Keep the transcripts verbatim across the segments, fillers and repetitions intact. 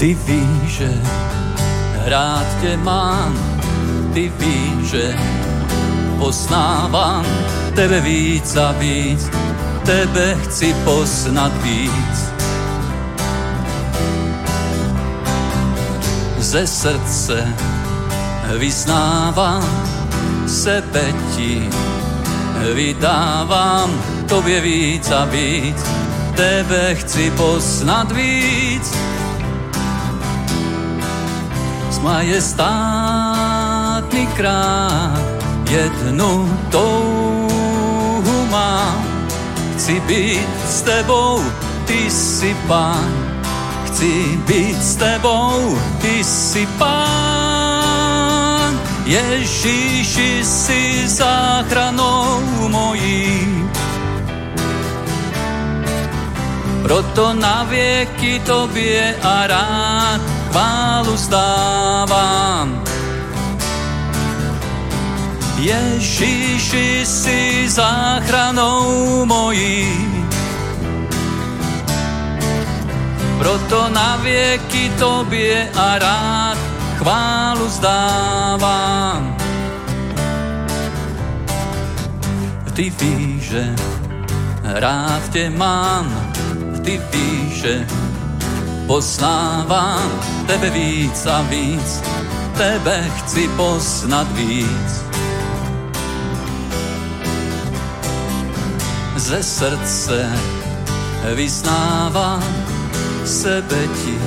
Ty víš, že rád tě mám, ty víš, že poznávám tebe víc a víc, tebe chci poznat víc. Ze srdce vyznávám, sebe ti vydávám, tobě víc a víc, tebe chci poznat víc. Z majestátný král jednu touhu mám, chci být s tebou, ty jsi pán. Chci být s tebou, ty jsi pán. Ježíši, jsi záchranou mojí. Proto na věky tobě a rád chválu vzdávám. Ježíši, jsi záchranou mojí. Proto na věky tobě a rád chválu vzdávám. Ty víš, že rád tě mám, ty víš, že poznávám tebe víc a víc, tebe chci poznat víc. Ze srdce vyznávám, sebe ti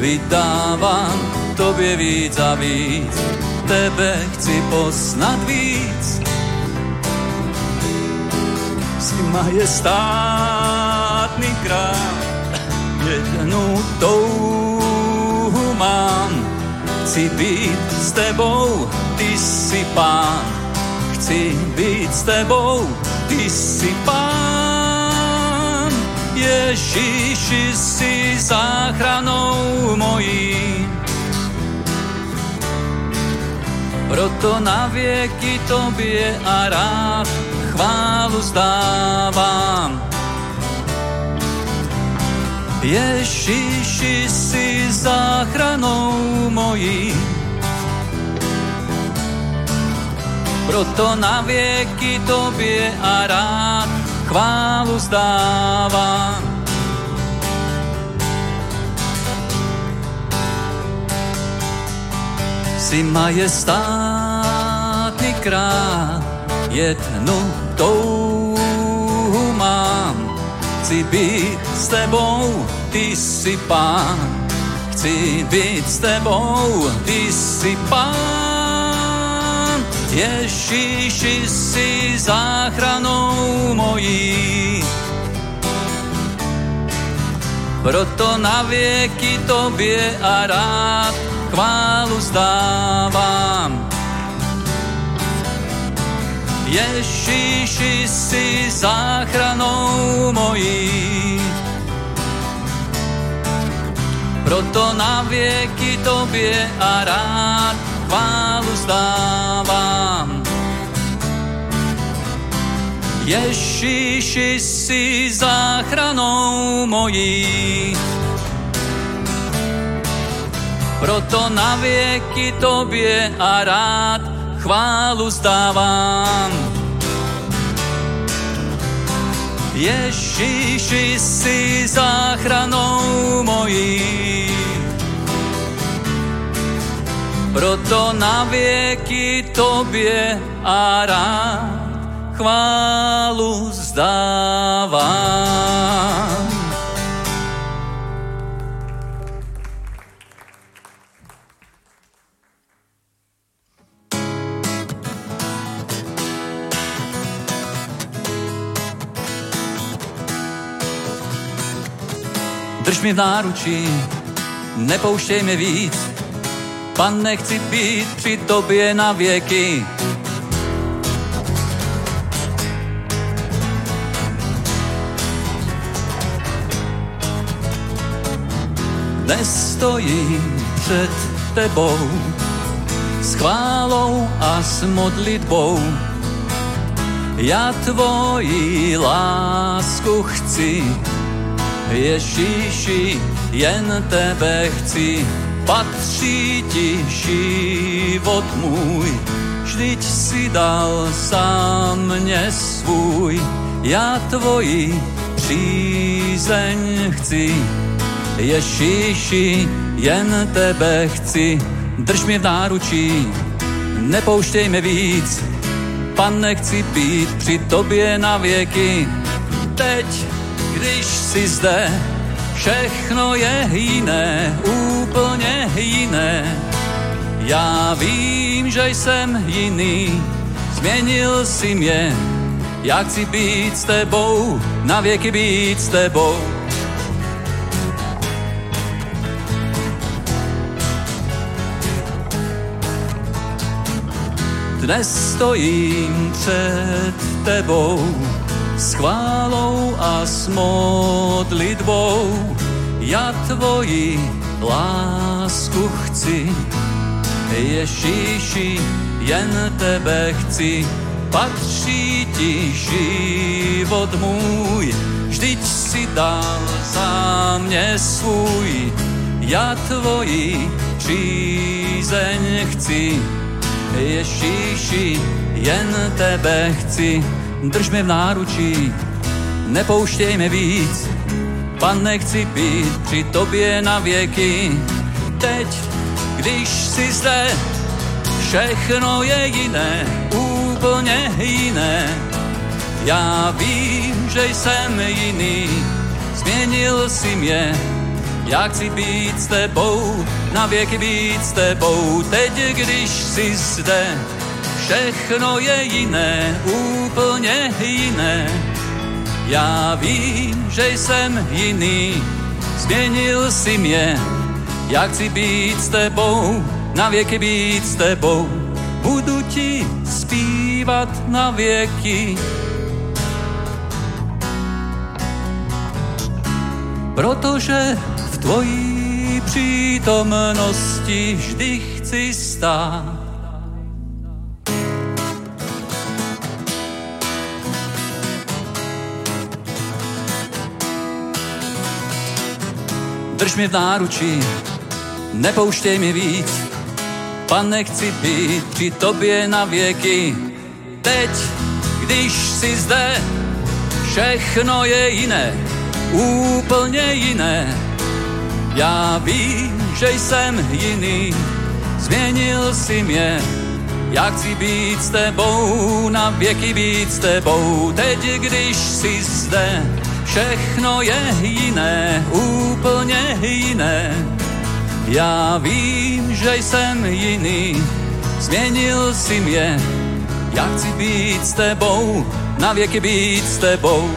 vydávám, tobě víc a víc, tebe chci poznat víc. Jsi majestátný král, jednu touhu mám, chci být s tebou, ty jsi pán. Chci být s tebou, ty jsi pán. Ježíši, jsi záchranou mojí. Proto na věky tobě a rád chválu vzdávám. Ježíši, jsi záchranou mojí. Proto na věky tobě a rád chválu vzdávám. Jsi majestátný král, jednu touhu mám, chci být s tebou, ty jsi pán. Chci být s tebou, ty jsi pán. Ježíši, jsi záchranou mojí. Proto na věky tobě a rád chválu vzdávám. Ježíši, jsi záchranou mojí. Proto na věky tobě a rád chválu vzdávám. Ježíši, jsi záchranou mojí. Proto na věky tobě a rád chválu vzdávám. Ježíši, jsi záchranou mojí. Proto na věky tobě a rád chválu vzdávám. Drž mi v náručí, nepouštěj mi víc, Pane, chci být při tobě na věky. Dnes stojím před tebou s chválou a s modlitbou. Já tvoji lásku chci, Ježíši, jen tebe chci, patří ti život můj, vždyť si dal sám mě svůj, já tvoji přízeň chci, Ježíši, jen tebe chci, drž mě v náručí, nepouštěj mi víc, Pane, chci být při tobě na věky. Teď, když jsi zde, všechno je jiné, úplně jiné. Já vím, že jsem jiný, změnil jsi mě. Já chci být s tebou, na věky být s tebou. Dnes stojím před tebou, s chválou a s modlitbou, já tvoji lásku chci, Ježíši, jen tebe chci, patří ti život můj, vždyť si dal za mě svůj, já tvoji přízeň chci, Ježíši, jen tebe chci, drž mě v náručí, nepouštěj mě víc, Pane, chci být při tobě na věky. Teď, když jsi zde, všechno je jiné, úplně jiné. Já vím, že jsem jiný, změnil jsi mě, já chci být s tebou, na věky být s tebou. Teď, když jsi zde, všechno je jiné, úplně jiné. Já vím, že jsem jiný, změnil jsi mě. Já chci být s tebou, na věky být s tebou. Budu ti zpívat na věky. Protože v tvojí přítomnosti vždy chci stát. Drž mě v náručí, nepouštěj mi víc, Pane, chci být při tobě na věky. Teď, když jsi zde, všechno je jiné, úplně jiné. Já vím, že jsem jiný, změnil jsi mě, já chci být s tebou, na věky být s tebou. Teď, když jsi zde, všechno je jiné, úplně jiné. Já vím, že jsem jiný, změnil jsi mě, já chci být s tebou, na věky být s tebou.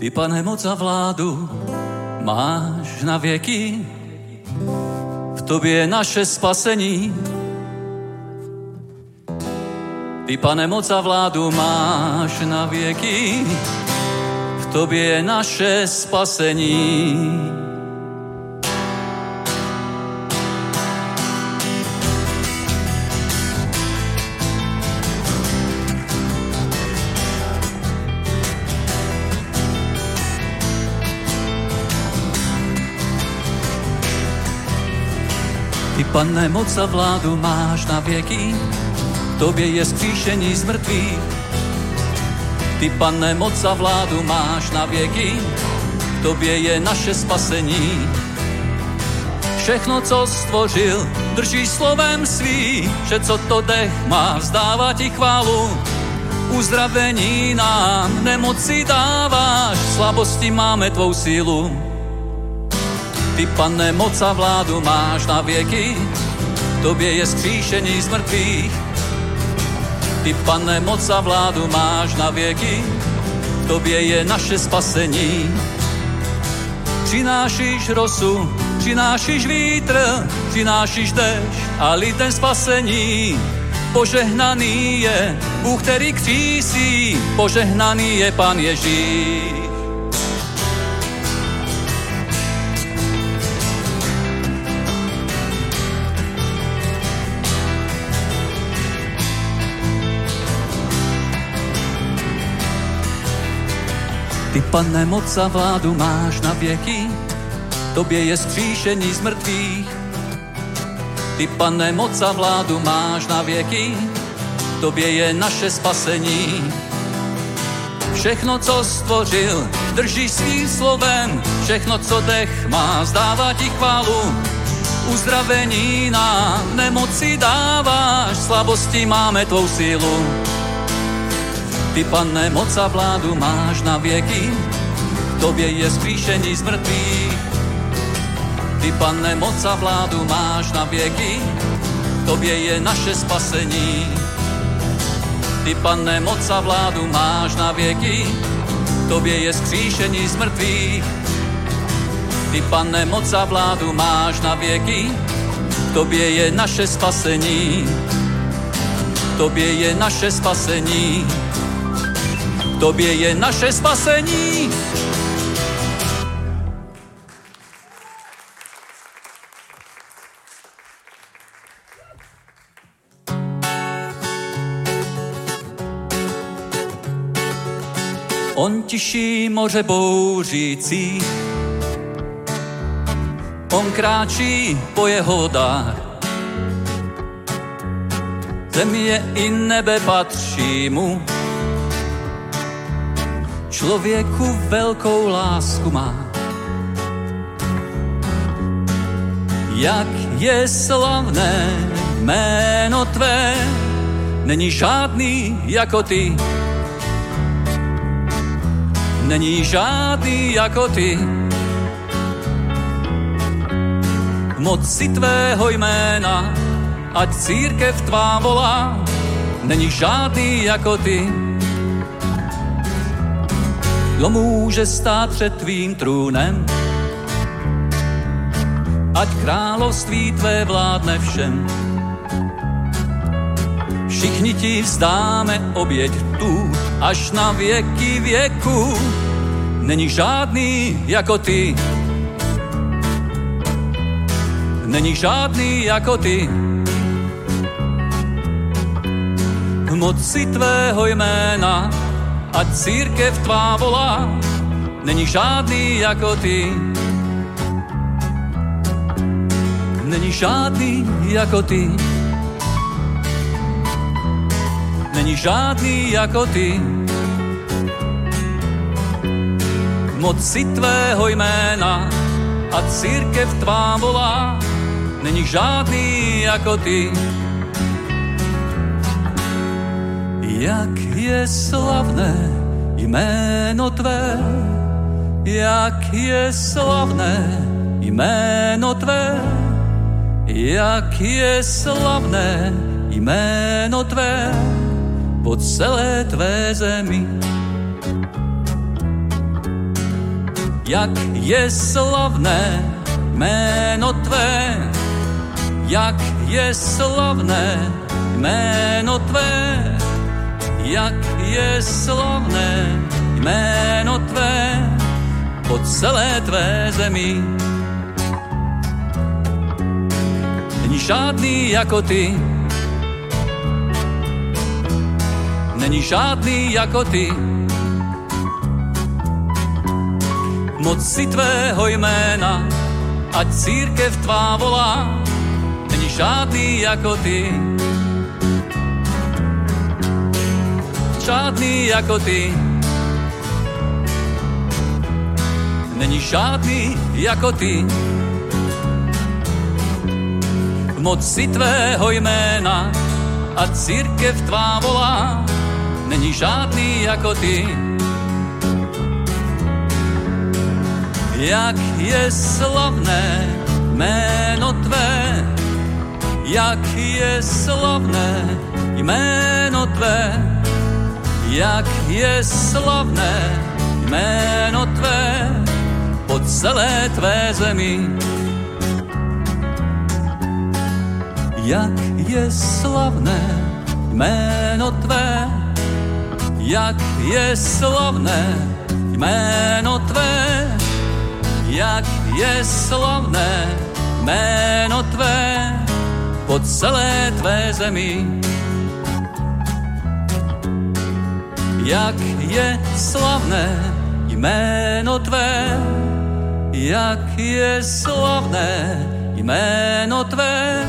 Ty, Pane, moc a vládu máš na věky, v tobě je naše spasení. Ty, Pane, moc a vládu máš na věky, v tobě je naše spasení. Ty, Pane, moc a vládu máš na věky, tobě je zkříšení z mrtvých. Ty, Pane, moc a vládu máš na věky, tobě je naše spasení. Všechno, co stvořil, drží slovem svý, že co to dech má, vzdává ti chválu. Uzdravení nám nemoci dáváš, slabosti máme tvou sílu. Ty, Pane, moc a vládu máš na věky, tobě je zkříšení z mrtvých. Ty, Pane, moc a vládu máš na věky, tobě je naše spasení. Přinášíš rosu, přinášíš vítr, přinášíš dešť a lidem spasení. Požehnaný je Bůh, který křísí, požehnaný je Pán Ježíš. Ty, Pane, moc a vládu máš na věky, tobě je zkříšení z mrtvých. Ty, Pane, moc a vládu máš na věky, tobě je naše spasení. Všechno, co stvořil, držíš svým slovem, všechno, co dech má, zdává ti chválu. Uzdravení nám nemoci dáváš, slabosti máme tvou sílu. Ty, Pane, moc a vládu máš na věky, v tobě je zkříšení z mrtvých. Ty, Pane, moc a vládu máš na věky, v tobě je naše spasení. Ty, Pane, moc a vládu máš na věky, v tobě je zkříšení z mrtvých. Ty, Pane, moc a vládu máš na věky, v tobě je naše spasení. V tobě je naše spasení. V tobě je naše spasení. On tiší moře bouřící, on kráčí po jeho dách. Země i nebe patří mu, člověku velkou lásku má. Jak je slavné jméno tvé, není žádný jako ty. Není žádný jako ty. Moci tvého jména, ať církev tvá volá, není žádný jako ty. Kdo může stát před tvým trůnem, ať království tvé vládne všem. Všichni ti vzdáme oběť tu, až na věky věku, není žádný jako ty. Není žádný jako ty. Moci tvého jména, ať církev tvá volá, není žádný jako ty. Není žádný jako ty. Není žádný jako ty. Moci tvého jména, a církev tvá volá, není žádný jako ty. Jak je slavné jméno tvé, jak je slavné jméno tvé, jak je slavné jméno tvé po celé tvé zemi. Jak je slavné jméno tvé, jak je slavné jméno tvé, jak je slavné jméno tvé po celé tvé zemi. Není žádný jako ty. Není žádný jako ty. Moci tvého jména, ať církev tvá volá, není žádný jako ty. Žádný jako ty. Není žádný jako ty. Moci tvého jména, ať církev tvá volá, není žádný jako ty. Jak je slavné jméno tvé, jak je slavné jméno tvé, jak je slavné jméno tvé po celé tvé zemi. Jak je slavné jméno tvé, jak je slavné jméno tvé, jak je slavné jméno tvé po celé tvé zemi. Jak je slavné jméno tvé, jak je slavné jméno tvé,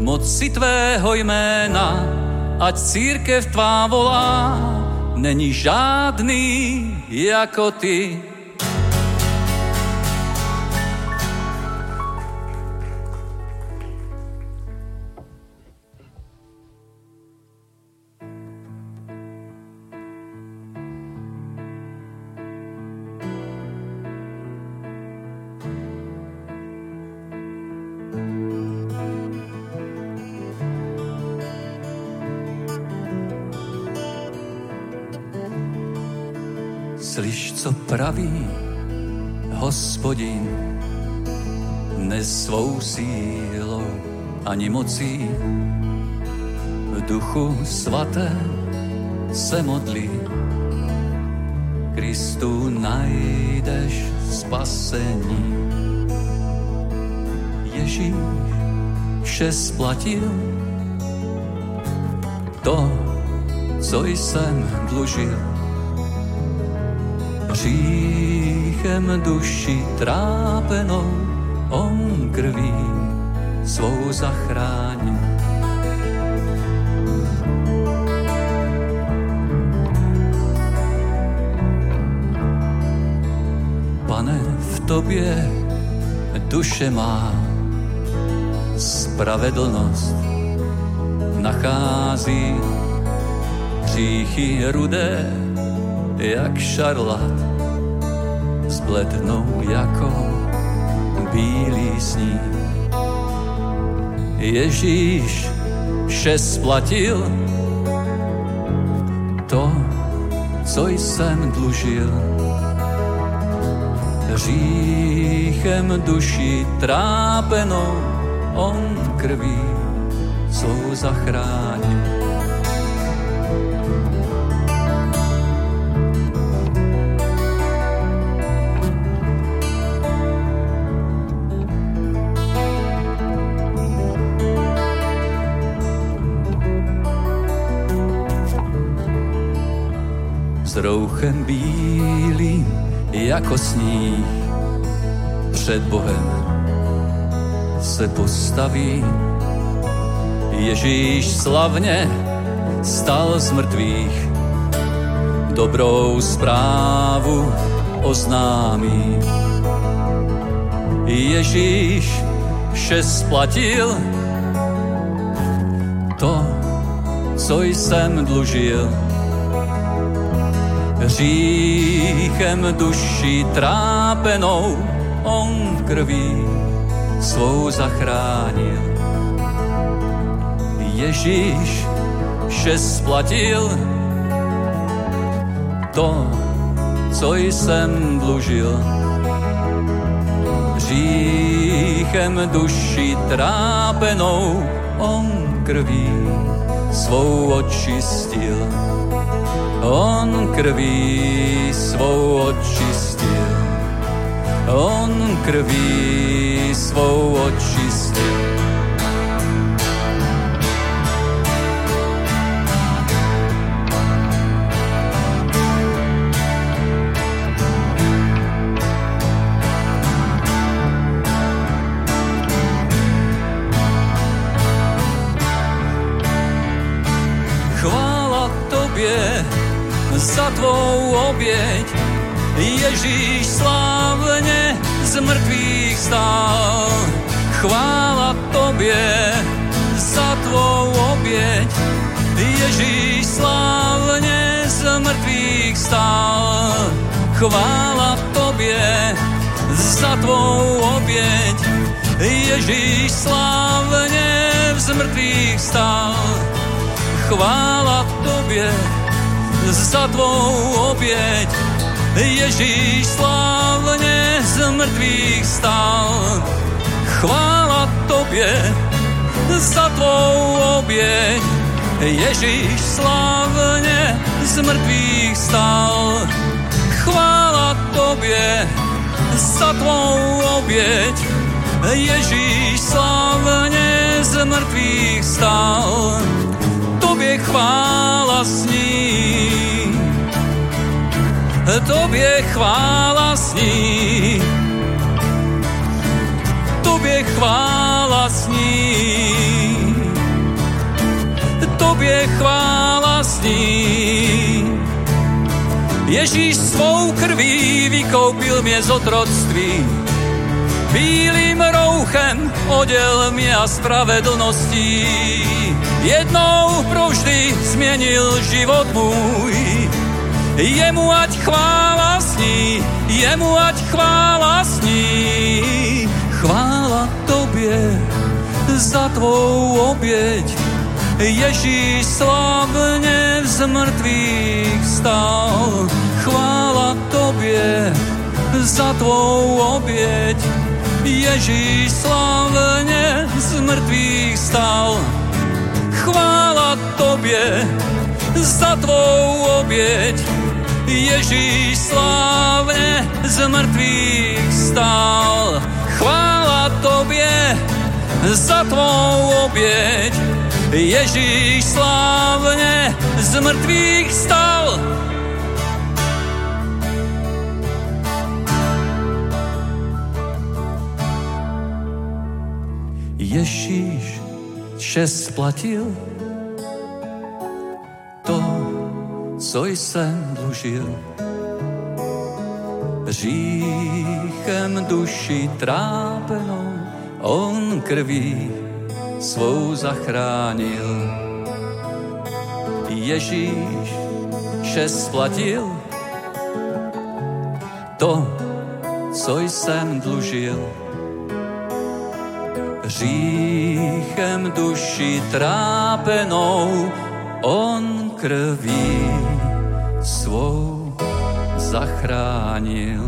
moci tvého jména, ať církev tvá volá, není žádný jako ty. Slyš, co praví Hospodin, ne svou sílou ani mocí, v duchu svatém se modlí. Kristu najdeš spasení. Ježíš vše splatil, to, co jsem dlužil. Hříchem duši trápenou, on krví svou zachránil. Pane, v tobě duše má spravedlnost, nachází hříchy rudé, jak šarlat, zblednou jako bílý sníh. Ježíš vše splatil, to, co jsem dlužil. Hříchem duši trápenou, on krví svou zachránil. S rouchem bílým jako sníh před Bohem se postaví. Ježíš slavně stal z mrtvých, dobrou zprávu oznámí. Ježíš vše splatil, to, co jsem dlužil. Hříchem duši trápenou, on krví svou zachránil. Ježíš vše splatil, to, co jsem dlužil. Hříchem duši trápenou, on krví svou očistil. On krví svou očistil, on krví svou očistil. Chvála tobě za tvou oběť, Ježíš slávně z mrtvých vstal. Chvála tobě za tvou oběť, Ježíš slávně z mrtvých vstal. Chvála tobě za tvou oběť, Ježíš slávně z mrtvých vstal. Chvála tobě za tvou oběť, Ježíš slávně z mrtvých vstal. Chvála tobě za tvou oběť, Ježíš slávně z mrtvých vstal. Chvála tobě za tvou oběť, Ježíš slávně z mrtvých vstal. Tobě chvála sní, tobě chvála sní, tobě chvála sní, tobě chvála sní. Ježíš svou krví vykoupil mě z otroctví, bílým rouchem oděl mě a spravedlností. Jednou provždy změnil život můj, jemu ať chvála sní, jemu ať chvála sní. Chvála tobě za tvou oběť, Ježíš slavně z mrtvých vstal. Chvála tobě za tvou oběť, Ježíš slavně z mrtvých vstal. Chvála tobě za tvou oběť, Ježíš slávně z mrtvých vstal. Chvála tobě za tvou oběť, Ježíš slávně z mrtvých vstal. Ježíš vše splatil, to, co jsem dlužil. Hříchem duši trápenou on krví svou zachránil. Ježíš vše splatil, to, co jsem dlužil. Hříchem duši trápenou on krví svou zachránil.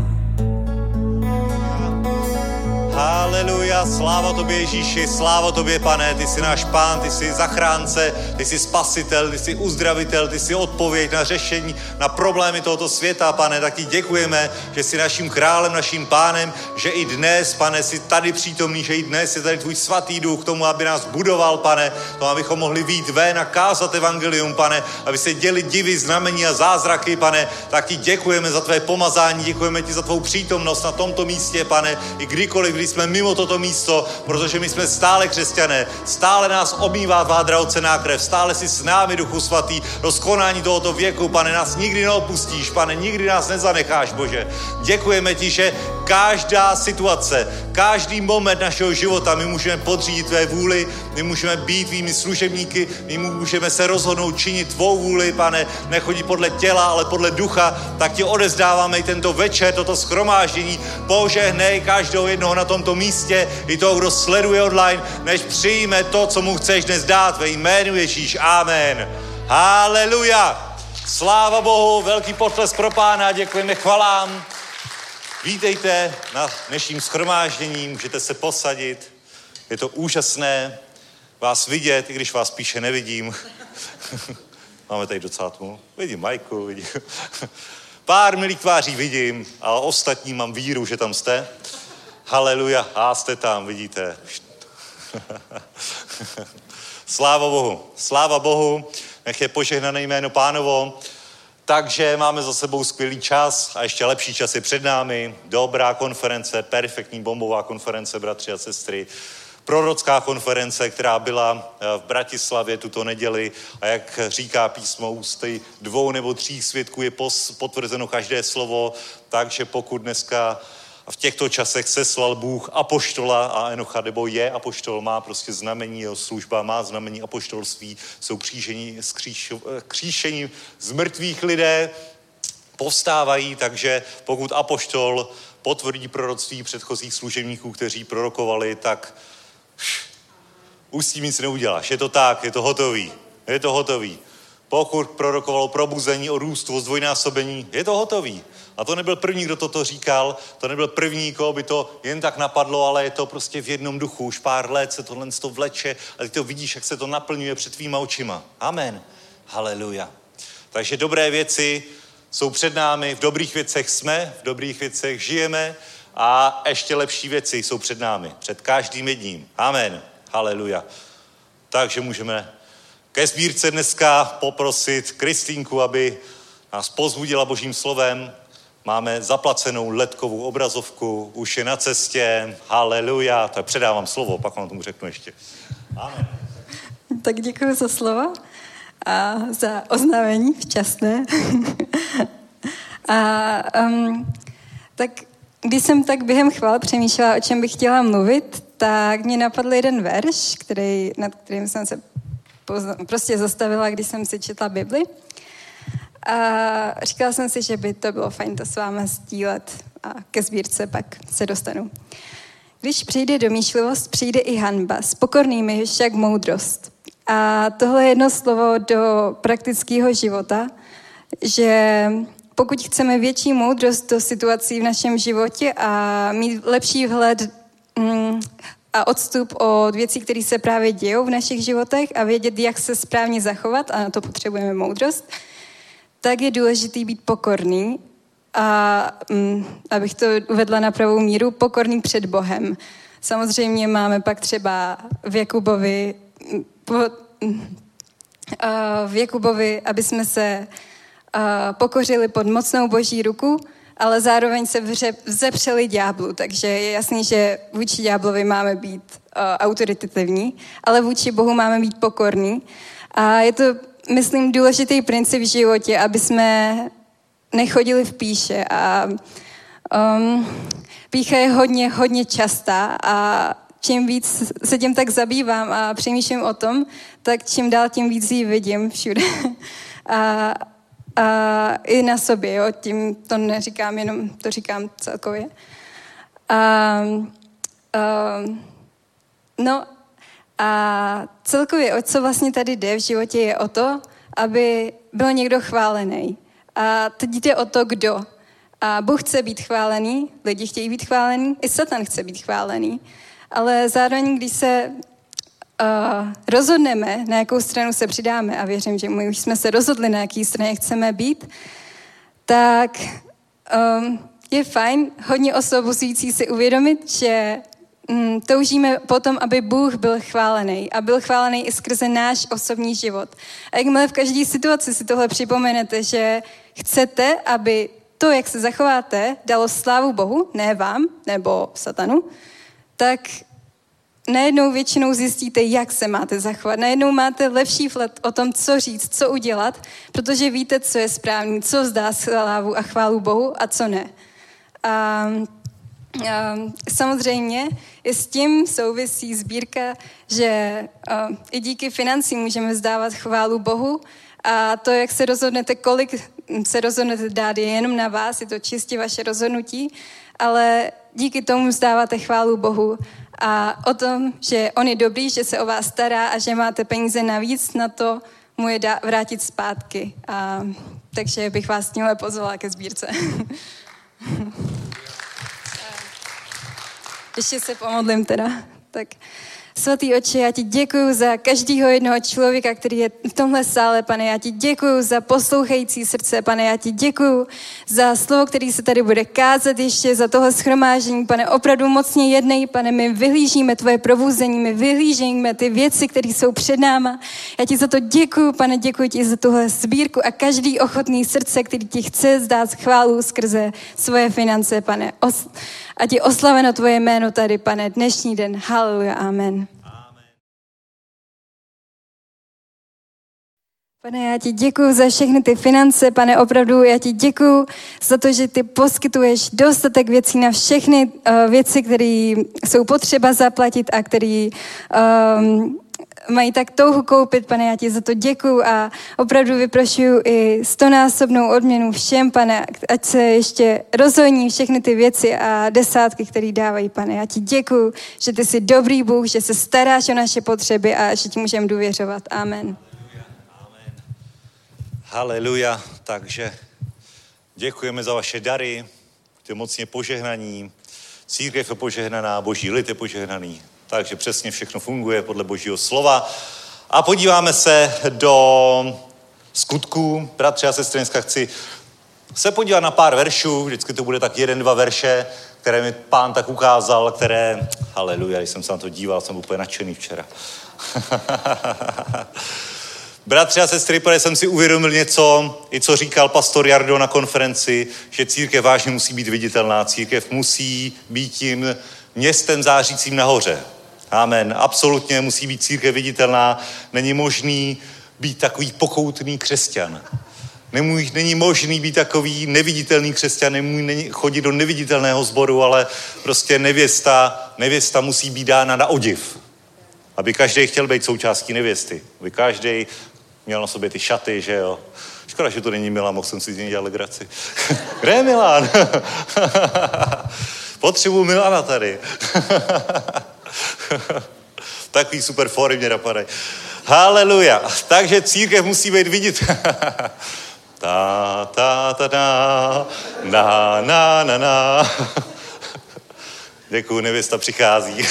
Haleluja, sláva tobě Ježíši, sláva tobě Pane, ty jsi náš Pán, ty jsi zachránce, ty jsi spasitel, ty jsi uzdravitel, ty jsi odpověď na řešení, na problémy tohoto světa, Pane, tak ti děkujeme, že jsi naším králem, naším Pánem, že i dnes, Pane, jsi tady přítomný, že i dnes je tady tvůj svatý duch k tomu, aby nás budoval, Pane, to abychom mohli vyjít ven a kázat evangelium, Pane, aby se děli divy, znamení a zázraky, Pane, tak ti děkujeme za tvé pomazání, děkujeme ti za tvou přítomnost na tomto místě, Pane, i kdykoliv, když jsme mimo toto místo, protože my jsme stále křesťané, stále nás obmývá tvá drahocenná krev, stále jsi s námi, Duchu Svatý, do skonání tohoto věku, Pane, nás nikdy neopustíš, Pane, nikdy nás nezanecháš, Bože. Děkujeme ti, že každá situace, každý moment našeho života, my můžeme podřídit tvé vůli, my můžeme být tvými služebníky, my můžeme se rozhodnout činit tvou vůli, Pane, nechodit podle těla, ale podle ducha, tak ti odevzdáváme i tento večer, toto shromáždění, požehnej každého jednoho na tomto místě, i toho, kdo sleduje online, než přijme to, co mu chceš dnes dát, ve jménu Ježíš, amen. Haleluja! Sláva Bohu, velký potlesk pro Pána, děkujeme, chvalám. Vítejte na dnešním shromáždění, můžete se posadit, je to úžasné vás vidět, i když vás spíše nevidím. Máme tady docela tmu, vidím Majku, vidím. Pár milých tváří vidím, ale ostatní mám víru, že tam jste. Haleluja, a jste tam, vidíte. Sláva Bohu, sláva Bohu, nech je požehnané jméno Pánovo. Takže máme za sebou skvělý čas a ještě lepší čas je před námi. Dobrá konference, perfektní bombová konference, bratři a sestry. Prorocká konference, která byla v Bratislavě tuto neděli, a jak říká písmo ústy dvou nebo tří svědků je potvrzeno každé slovo, takže pokud dneska a v těchto časech seslal Bůh apoštola a Enocha, nebo je apoštol, má prostě znamení, jeho služba má znamení apoštolství, jsou křížení, kříšení z mrtvých lidé, povstávají, takže pokud apoštol potvrdí proroctví předchozích služebníků, kteří prorokovali, tak už s tím nic neuděláš. Je to tak, je to hotový, je to hotový. Pokud prorokoval probuzení, o růstu, o zdvojnásobení, je to hotový. A to nebyl první, kdo toto říkal, to nebyl první, koho by to jen tak napadlo, ale je to prostě v jednom duchu. Už pár let se tohle z toho vleče a ty to vidíš, jak se to naplňuje před tvýma očima. Amen. Haleluja. Takže dobré věci jsou před námi, v dobrých věcech jsme, v dobrých věcech žijeme a ještě lepší věci jsou před námi, před každým jedním. Amen. Haleluja. Takže můžeme ke sbírce dneska poprosit Kristýnku, aby nás pozbudila Božím slovem. Máme zaplacenou ledkovou obrazovku, už je na cestě, haleluja. Tak předávám slovo, pak vám tomu řeknu ještě. Amen. Tak děkuji za slovo a za oznámení včasné. A, um, tak když jsem tak během chvál přemýšlela, o čem bych chtěla mluvit, tak mě napadl jeden verš, který, nad kterým jsem se pozna, prostě zastavila, když jsem si četla Bibli. A říkala jsem si, že by to bylo fajn to s vámi sdílet a ke sbírce pak se dostanu. Když přijde domýšlivost, přijde i hanba. S pokornými je však moudrost. A tohle je jedno slovo do praktického života, že pokud chceme větší moudrost do situací v našem životě a mít lepší vhled a odstup od věcí, které se právě dějou v našich životech a vědět, jak se správně zachovat, a na to potřebujeme moudrost, tak je důležitý být pokorný a, abych to uvedla na pravou míru, pokorný před Bohem. Samozřejmě máme pak třeba v Jakubovi, po, v Jakubovi, aby jsme se pokořili pod mocnou boží ruku, ale zároveň se vzepřeli ďáblu, takže je jasný, že vůči ďáblovi máme být uh, autoritativní, ale vůči Bohu máme být pokorní. A je to, myslím, důležitý princip v životě, aby jsme nechodili v pýše. A um, pýcha je hodně, hodně častá a čím víc se tím tak zabývám a přemýšlím o tom, tak čím dál tím víc ji vidím všude. a A i na sobě, jo, tím to neříkám, jenom to říkám celkově. A, a, no a celkově, o co vlastně tady jde v životě, je o to, aby byl někdo chválený. A teď jde o to, kdo. A Bůh chce být chválený, lidi chtějí být chválený, i Satan chce být chválený. Ale zároveň, když se Uh, rozhodneme, na jakou stranu se přidáme, a věřím, že my už jsme se rozhodli, na jaký straně chceme být, tak um, je fajn hodně osobující si uvědomit, že um, toužíme potom, aby Bůh byl chválený a byl chválený i skrze náš osobní život. A jakmile v každé situaci si tohle připomenete, že chcete, aby to, jak se zachováte, dalo slávu Bohu, ne vám, nebo Satanu, tak najednou většinou zjistíte, jak se máte zachovat. Najednou máte lepší vhled o tom, co říct, co udělat, protože víte, co je správný, co vzdá slávu a chválu Bohu a co ne. A, a, samozřejmě i s tím souvisí sbírka, že a, i díky financím můžeme vzdávat chválu Bohu a to, jak se rozhodnete, kolik se rozhodnete dát, je jenom na vás, je to čistě vaše rozhodnutí, ale díky tomu vzdáváte chválu Bohu a o tom, že on je dobrý, že se o vás stará a že máte peníze navíc na to, mu je dá, vrátit zpátky. A, takže bych vás tímhle pozvala ke sbírce. Ještě se pomodlím teda. Tak. Svatý Otče, já ti děkuju za každého jednoho člověka, který je v tomhle sále, pane. Já ti děkuju za poslouchající srdce, pane. Já ti děkuju za slovo, který se tady bude kázat ještě, za tohle shromáždění, pane. Opravdu mocně jednej, pane. My vyhlížíme tvoje probuzení, my vyhlížíme ty věci, které jsou před náma. Já ti za to děkuju, pane. Děkuji ti za tuhle sbírku a každý ochotný srdce, který ti chce zdát chválu skrze svoje finance, pane. Os- Ať je oslaveno tvoje jméno tady, pane, dnešní den. Haleluja, amen. Amen. Pane, já ti děkuju za všechny ty finance, pane, opravdu já ti děkuju za to, že ty poskytuješ dostatek věcí na všechny uh, věci, které jsou potřeba zaplatit a které um, mají tak touhu koupit, pane, já ti za to děkuju a opravdu vyprošuju i stonásobnou odměnu všem, pane, ať se ještě rozhodní všechny ty věci a desátky, které dávají, pane. Já ti děkuju, že ty jsi dobrý Bůh, že se staráš o naše potřeby a že ti můžeme důvěřovat. Amen. Haleluja. Takže děkujeme za vaše dary, ty mocně požehnaní, církev je požehnaná, boží lid je požehnaný. Takže přesně všechno funguje podle božího slova. A podíváme se do skutků. Bratři a sestry, dneska chci se podívat na pár veršů. Vždycky to bude tak jeden, dva verše, které mi pán tak ukázal, které... Haleluja, když jsem se na to díval, jsem úplně nadšený včera. Bratři a sestry, protože jsem si uvědomil něco, i co říkal pastor Jardo na konferenci, že církev vážně musí být viditelná. Církev musí být tím městem zářícím nahoře. Amen. Absolutně musí být církev viditelná. Není možný být takový pokoutný křesťan. Nemůj, není možný být takový neviditelný křesťan, nemůj chodit do neviditelného sboru, ale prostě nevěsta, nevěsta musí být dána na odiv. Aby každý chtěl být součástí nevěsty. Aby každý měl na sobě ty šaty, že jo. Škoda, že to není Milan, mohl jsem si dělat legraci. Kde je Milan? Potřebuji Milana tady. Takový super fóry mě napadají. Haleluja. Takže církev musí být vidět. Ta, ta, ta, na, na, na, na, na. Děkuju, nevěsta přichází.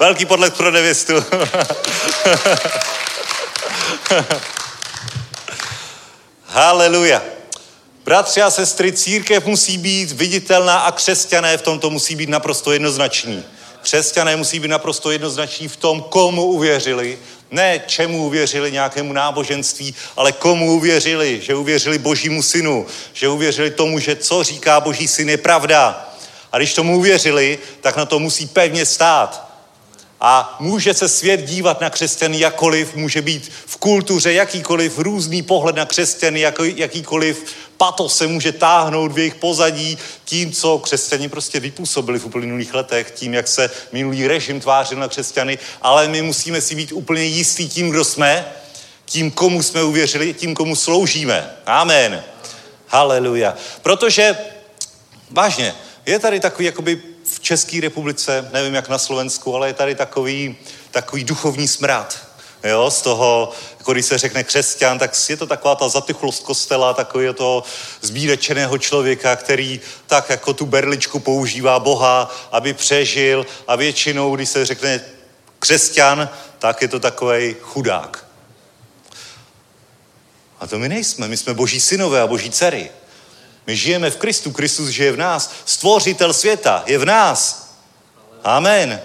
Velký podlet pro nevěstu. Haleluja. Bratři a sestry, církev musí být viditelná a křesťané v tomto musí být naprosto jednoznační. Křesťané musí být naprosto jednoznační v tom, komu uvěřili, ne čemu uvěřili nějakému náboženství, ale komu uvěřili, že uvěřili Božímu synu, že uvěřili tomu, že co říká Boží syn je pravda. A když tomu uvěřili, tak na to musí pevně stát. A může se svět dívat na křesťany jakoliv, může být v kultuře jakýkoliv různý pohled na křesťany, jakýkoliv patos se může táhnout v jejich pozadí tím, co křesťani prostě vypůsobili v uplynulých letech, tím, jak se minulý režim tvářil na křesťany, ale my musíme si být úplně jistí tím, kdo jsme, tím, komu jsme uvěřili, tím, komu sloužíme. Amen. Haleluja. Protože, vážně, je tady takový, jakoby v České republice, nevím jak na Slovensku, ale je tady takový, takový duchovní smrad. Jo, z toho, jako když se řekne křesťan, tak je to taková ta zatychlost kostela, takového toho zbídačeného člověka, který tak jako tu berličku používá Boha, aby přežil a většinou, když se řekne křesťan, tak je to takovej chudák. A to my nejsme, my jsme Boží synové a Boží dcery. My žijeme v Kristu, Kristus žije v nás, stvořitel světa je v nás. Amen.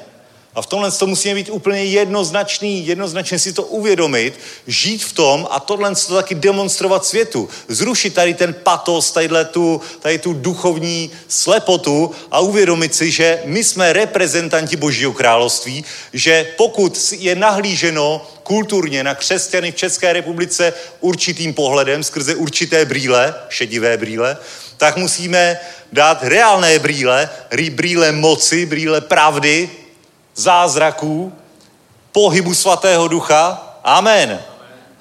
A v tomhle to musíme být úplně jednoznačný, jednoznačně si to uvědomit, žít v tom a tohle to taky demonstrovat světu. Zrušit tady ten patos, tadyhle tu, tady tu duchovní slepotu a uvědomit si, že my jsme reprezentanti Božího království, že pokud je nahlíženo kulturně na křesťany v České republice určitým pohledem, skrze určité brýle, šedivé brýle, tak musíme dát reálné brýle, brýle moci, brýle pravdy, zázraků, pohybu svatého ducha. Amen. Amen.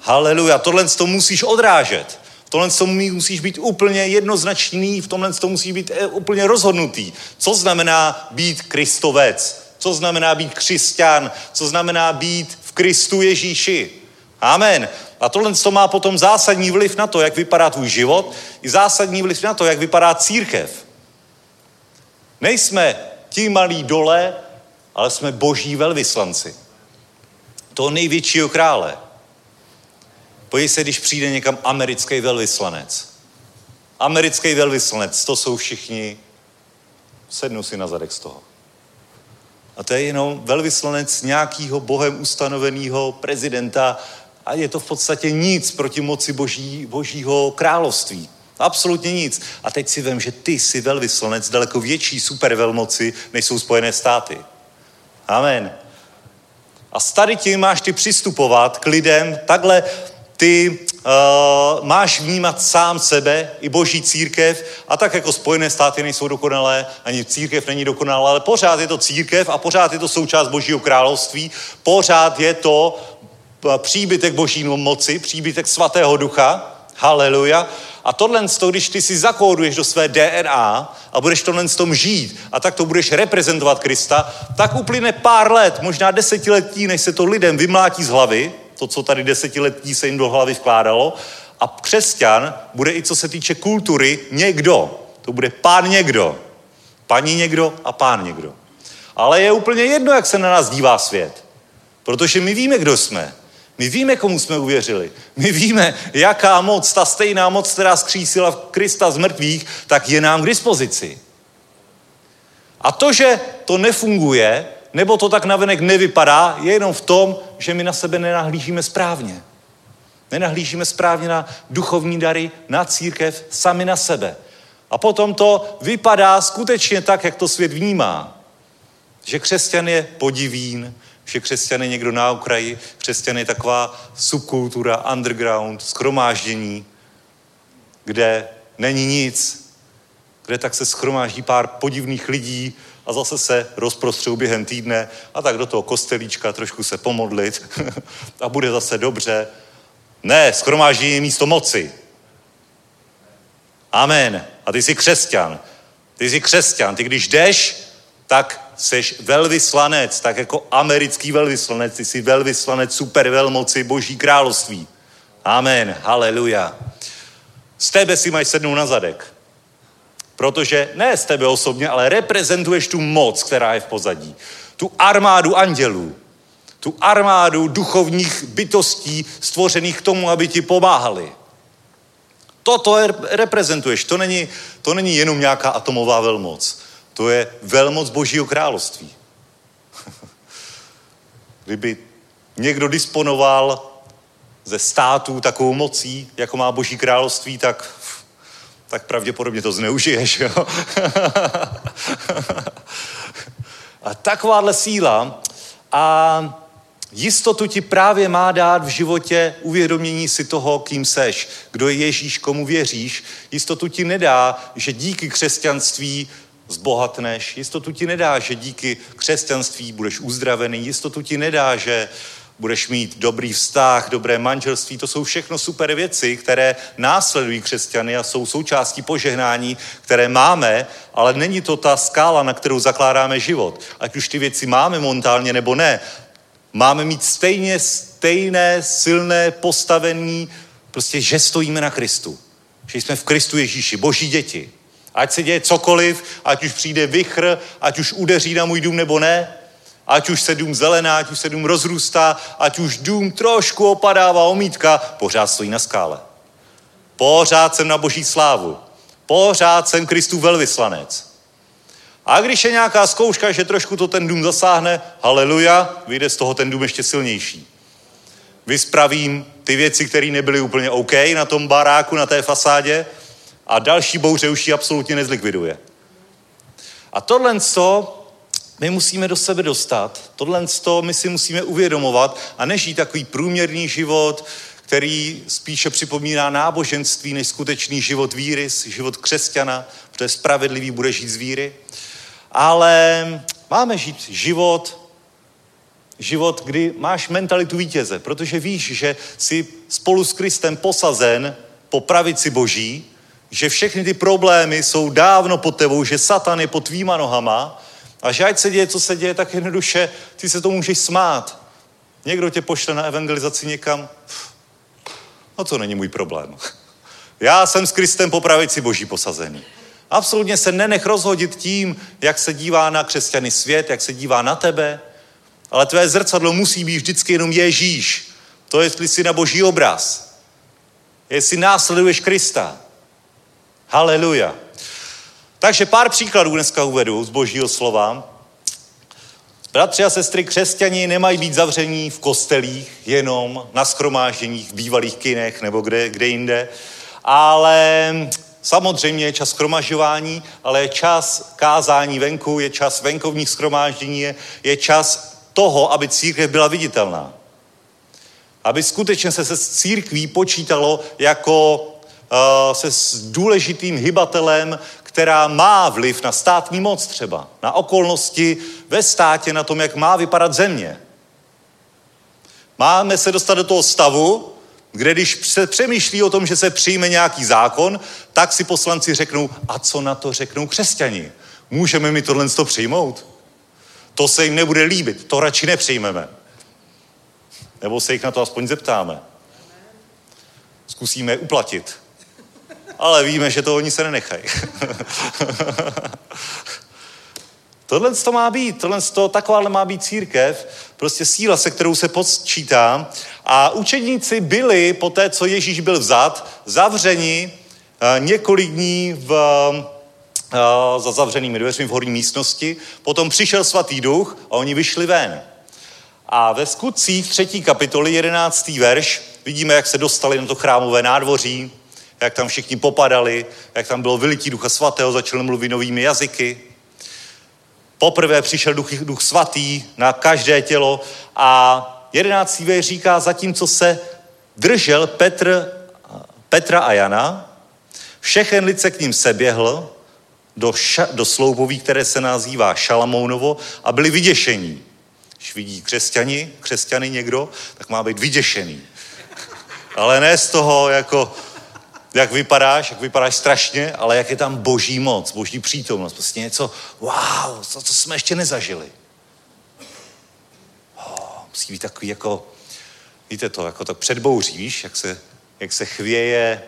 Haleluja. Tohle to musíš odrážet. V tomhle to musíš být úplně jednoznačný, v tomhle to musíš být úplně rozhodnutý. Co znamená být Kristovec? Co znamená být křesťan? Co znamená být v Kristu Ježíši? Amen. A tohle to má potom zásadní vliv na to, jak vypadá tvůj život, i zásadní vliv na to, jak vypadá církev. Nejsme ti malí dole, ale jsme Boží velvyslanci. Toho největšího krále. Podívej se, když přijde někam americký velvyslanec. Americký velvyslanec, to jsou všichni, sednu si na zadek z toho. A to je jenom velvyslanec nějakého Bohem ustanoveného prezidenta a je to v podstatě nic proti moci Boží, Božího království. Absolutně nic. A teď si vem, že ty jsi velvyslanec daleko větší supervelmoci, než jsou Spojené státy. Amen. A s tady tím máš ty přistupovat k lidem, takhle ty uh, máš vnímat sám sebe i Boží církev a tak jako Spojené státy nejsou dokonalé, ani církev není dokonalá, ale pořád je to církev a pořád je to součást Božího království, pořád je to příbytek Boží moci, příbytek svatého ducha, haleluja. A tohle, když ty si zakóduješ do své D N A a budeš tohle s tom žít a tak to budeš reprezentovat Krista, tak uplyne pár let, možná desetiletí, než se to lidem vymlátí z hlavy, to, co tady desetiletí se jim do hlavy vkládalo, a křesťan bude i co se týče kultury někdo. To bude pán někdo, paní někdo a pán někdo. Ale je úplně jedno, jak se na nás dívá svět, protože my víme, kdo jsme. My víme, komu jsme uvěřili. My víme, jaká moc, ta stejná moc, která zkřísila Krista z mrtvých, tak je nám k dispozici. A to, že to nefunguje, nebo to tak navenek nevypadá, je jenom v tom, že my na sebe nenahlížíme správně. Nenahlížíme správně na duchovní dary, na církev, sami na sebe. A potom to vypadá skutečně tak, jak to svět vnímá. Že křesťan je podivín, že křesťan je někdo na okraji, křesťan je taková subkultura, underground, shromáždění, kde není nic, kde tak se shromáždí pár podivných lidí a zase se rozprostřou během týdne a tak do toho kostelíčka trošku se pomodlit a bude zase dobře. Ne, shromáždění je místo moci. Amen. A ty jsi křesťan. Ty jsi křesťan. Ty když jdeš, tak seš velvyslanec, tak jako americký velvyslanec. Ty jsi velvyslanec supervelmoci Boží království. Amen. Haleluja. Z tebe si máš sednout na zadek. Protože ne z tebe osobně, ale reprezentuješ tu moc, která je v pozadí. Tu armádu andělů. Tu armádu duchovních bytostí stvořených k tomu, aby ti pomáhali. Toto reprezentuješ. To není, to není jenom nějaká atomová velmoc. To je velmoc Božího království. Kdyby někdo disponoval ze států takovou mocí, jako má Boží království, tak, tak pravděpodobně to zneužiješ. Jo? A takováhle síla a jistotu ti právě má dát v životě uvědomění si toho, kým seš, kdo je Ježíš, komu věříš. Jistotu ti nedá, že díky křesťanství zbohatneš. Jistotu ti nedá, že díky křesťanství budeš uzdravený. Jistotu ti nedá, že budeš mít dobrý vztah, dobré manželství. To jsou všechno super věci, které následují křesťany a jsou součástí požehnání, které máme, ale není to ta skála, na kterou zakládáme život. Ať už ty věci máme momentálně nebo ne, máme mít stejně stejné, silné postavení, prostě, že stojíme na Kristu. Že jsme v Kristu Ježíši, Boží děti. Ať se děje cokoliv, ať už přijde vichr, ať už udeří na můj dům nebo ne, ať už se dům zelená, ať už se dům rozrůstá, ať už dům trošku opadává omítka, pořád stojí na skále. Pořád jsem na Boží slávu. Pořád jsem Kristův velvyslanec. A když je nějaká zkouška, že trošku to ten dům zasáhne, haleluja, vyjde z toho ten dům ještě silnější. Vyspravím ty věci, které nebyly úplně OK na tom baráku, na té fasádě, a další bouře už ji absolutně nezlikviduje. A tohle co my musíme do sebe dostat, tohle to my si musíme uvědomovat a nežít takový průměrný život, který spíše připomíná náboženství než skutečný život víry, život křesťana, protože spravedlivý bude žít z víry. Ale máme žít život, život, kdy máš mentalitu vítěze, protože víš, že jsi spolu s Kristem posazen po pravici Boží, že všechny ty problémy jsou dávno pod tebou, že Satan je pod tvýma nohama a že ať se děje, co se děje, tak jednoduše ty se to můžeš smát. Někdo tě pošle na evangelizaci někam, no to není můj problém. Já jsem s Kristem po pravici Boží posazený. Absolutně se nenech rozhodit tím, jak se dívá na křesťany svět, jak se dívá na tebe, ale tvé zrcadlo musí být vždycky jenom Ježíš. To jestli jsi na Boží obraz. Jestli následuješ Krista. Haleluja. Takže pár příkladů dneska uvedu z Božího slova. Bratři a sestry, křesťani nemají být zavření v kostelích, jenom na shromážděních, v bývalých kinech nebo kde, kde jinde, ale samozřejmě je čas shromažďování, ale je čas kázání venku, je čas venkovních shromáždění, je, je čas toho, aby církev byla viditelná. Aby skutečně se s církví počítalo jako se s důležitým hybatelem, která má vliv na státní moc třeba, na okolnosti ve státě, na tom, jak má vypadat země. Máme se dostat do toho stavu, kde když se přemýšlí o tom, že se přijme nějaký zákon, tak si poslanci řeknou, a co na to řeknou křesťani? Můžeme mi tohle to přijmout? To se jim nebude líbit, to radši nepřijmeme. Nebo se jich na to aspoň zeptáme. Zkusíme je uplatit. Ale víme, že to oni se nenechají. Tohle to má být, tohle to, takováhle má být církev, prostě síla, se kterou se počítá. A učedníci byli, po té, co Ježíš byl vzat, zavřeni eh, několik dní v, eh, za zavřenými dveřmi v horní místnosti. Potom přišel Svatý duch a oni vyšli ven. A ve Skutcích třetí kapitoli jedenáctý verš Vidíme, jak se dostali na to chrámové nádvoří, jak tam všichni popadali, jak tam bylo vylití Ducha Svatého, začali mluvit novými jazyky. Poprvé přišel Duch, duch Svatý na každé tělo a jedenáctý verš říká, zatímco se držel Petr, Petra a Jana, všechen lid se k ním seběhl do, ša, do sloupoví, které se nazývá Šalamounovo, a byli vyděšení. Když vidí křesťani, křesťany někdo, tak má být vyděšený. Ale ne z toho, jako, jak vypadáš, jak vypadáš strašně, ale jak je tam boží moc, boží přítomnost. Prostě něco, wow, co, co jsme ještě nezažili. Oh, musí být takový jako, víte to, jako tak předbouří, víš, jak se, jak se chvěje,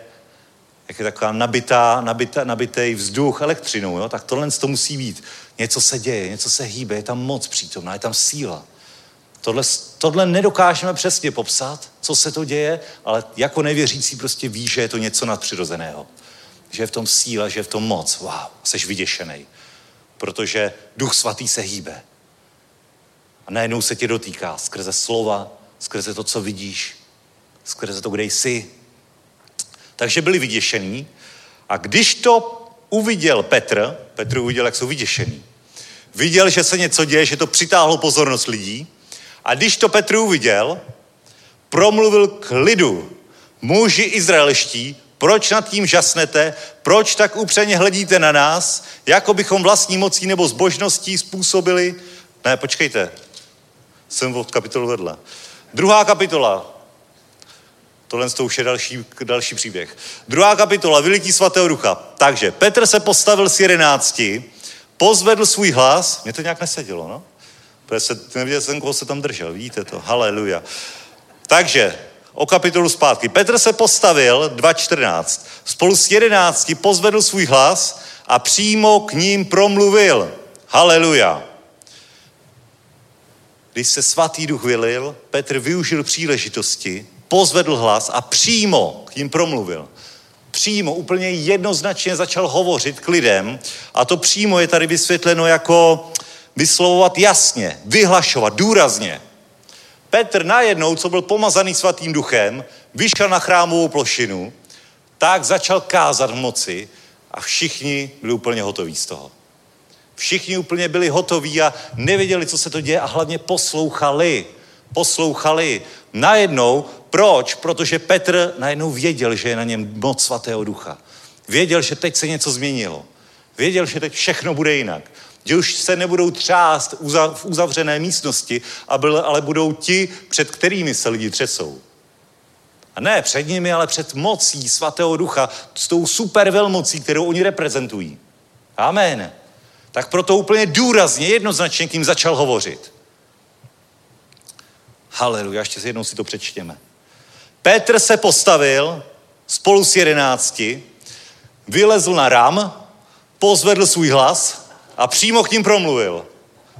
jak je taková nabitá, nabitá, nabitej vzduch elektřinou, jo? Tak tohle to musí být. Něco se děje, něco se hýbe, je tam moc přítomná, je tam síla. Tohle, tohle nedokážeme přesně popsat, co se to děje, ale jako nevěřící prostě ví, že je to něco nadpřirozeného. Že je v tom síla, že je v tom moc. Wow, seš vyděšenej. Protože Duch Svatý se hýbe. A najednou se tě dotýká skrze slova, skrze to, co vidíš, skrze to, kde jsi. Takže byli vyděšení. A když to uviděl Petr, Petr uviděl, jak jsou vyděšení. Viděl, že se něco děje, že to přitáhlo pozornost lidí. A když to Petr uviděl, promluvil k lidu. Muži izraelští, proč nad tím žasnete? Proč tak upřeně hledíte na nás? Jako bychom vlastní mocí nebo zbožností způsobili? Ne, počkejte. Jsem od kapitolu vedle. Druhá kapitola. Tohle to už je další, další příběh. Druhá kapitola, vylití Svatého Ducha. Takže Petr se postavil s jedenácti, pozvedl svůj hlas. Mně to nějak nesedělo, no? Protože se, nevěděl jsem, koho se tam držel, vidíte to, haleluja. Takže, o kapitolu zpátky. Petr se postavil, dva čtrnáct, spolu s jedenácti pozvedl svůj hlas a přímo k ním promluvil. Haleluja. Když se Svatý Duch vylil, Petr využil příležitosti, pozvedl hlas a přímo k ním promluvil. Přímo, úplně jednoznačně začal hovořit k lidem a to přímo je tady vysvětleno jako vyslovovat jasně, vyhlašovat, důrazně. Petr najednou, co byl pomazaný Svatým Duchem, vyšel na chrámovou plošinu, tak začal kázat v moci a všichni byli úplně hotoví z toho. Všichni úplně byli hotoví a nevěděli, co se to děje a hlavně poslouchali. Poslouchali. Najednou, proč? Protože Petr najednou věděl, že je na něm moc Svatého Ducha. Věděl, že teď se něco změnilo. Věděl, že teď všechno bude jinak. Že už se nebudou třást v uzavřené místnosti, ale budou ti, před kterými se lidi třesou. A ne před nimi, ale před mocí Svatého Ducha, s tou super velmocí, kterou oni reprezentují. Amen. Tak proto úplně důrazně, jednoznačně k ním začal hovořit. Haleluja, ještě si jednou si to přečtěme. Petr se postavil spolu s jedenácti, vylezl na ram, pozvedl svůj hlas a přímo k ním promluvil.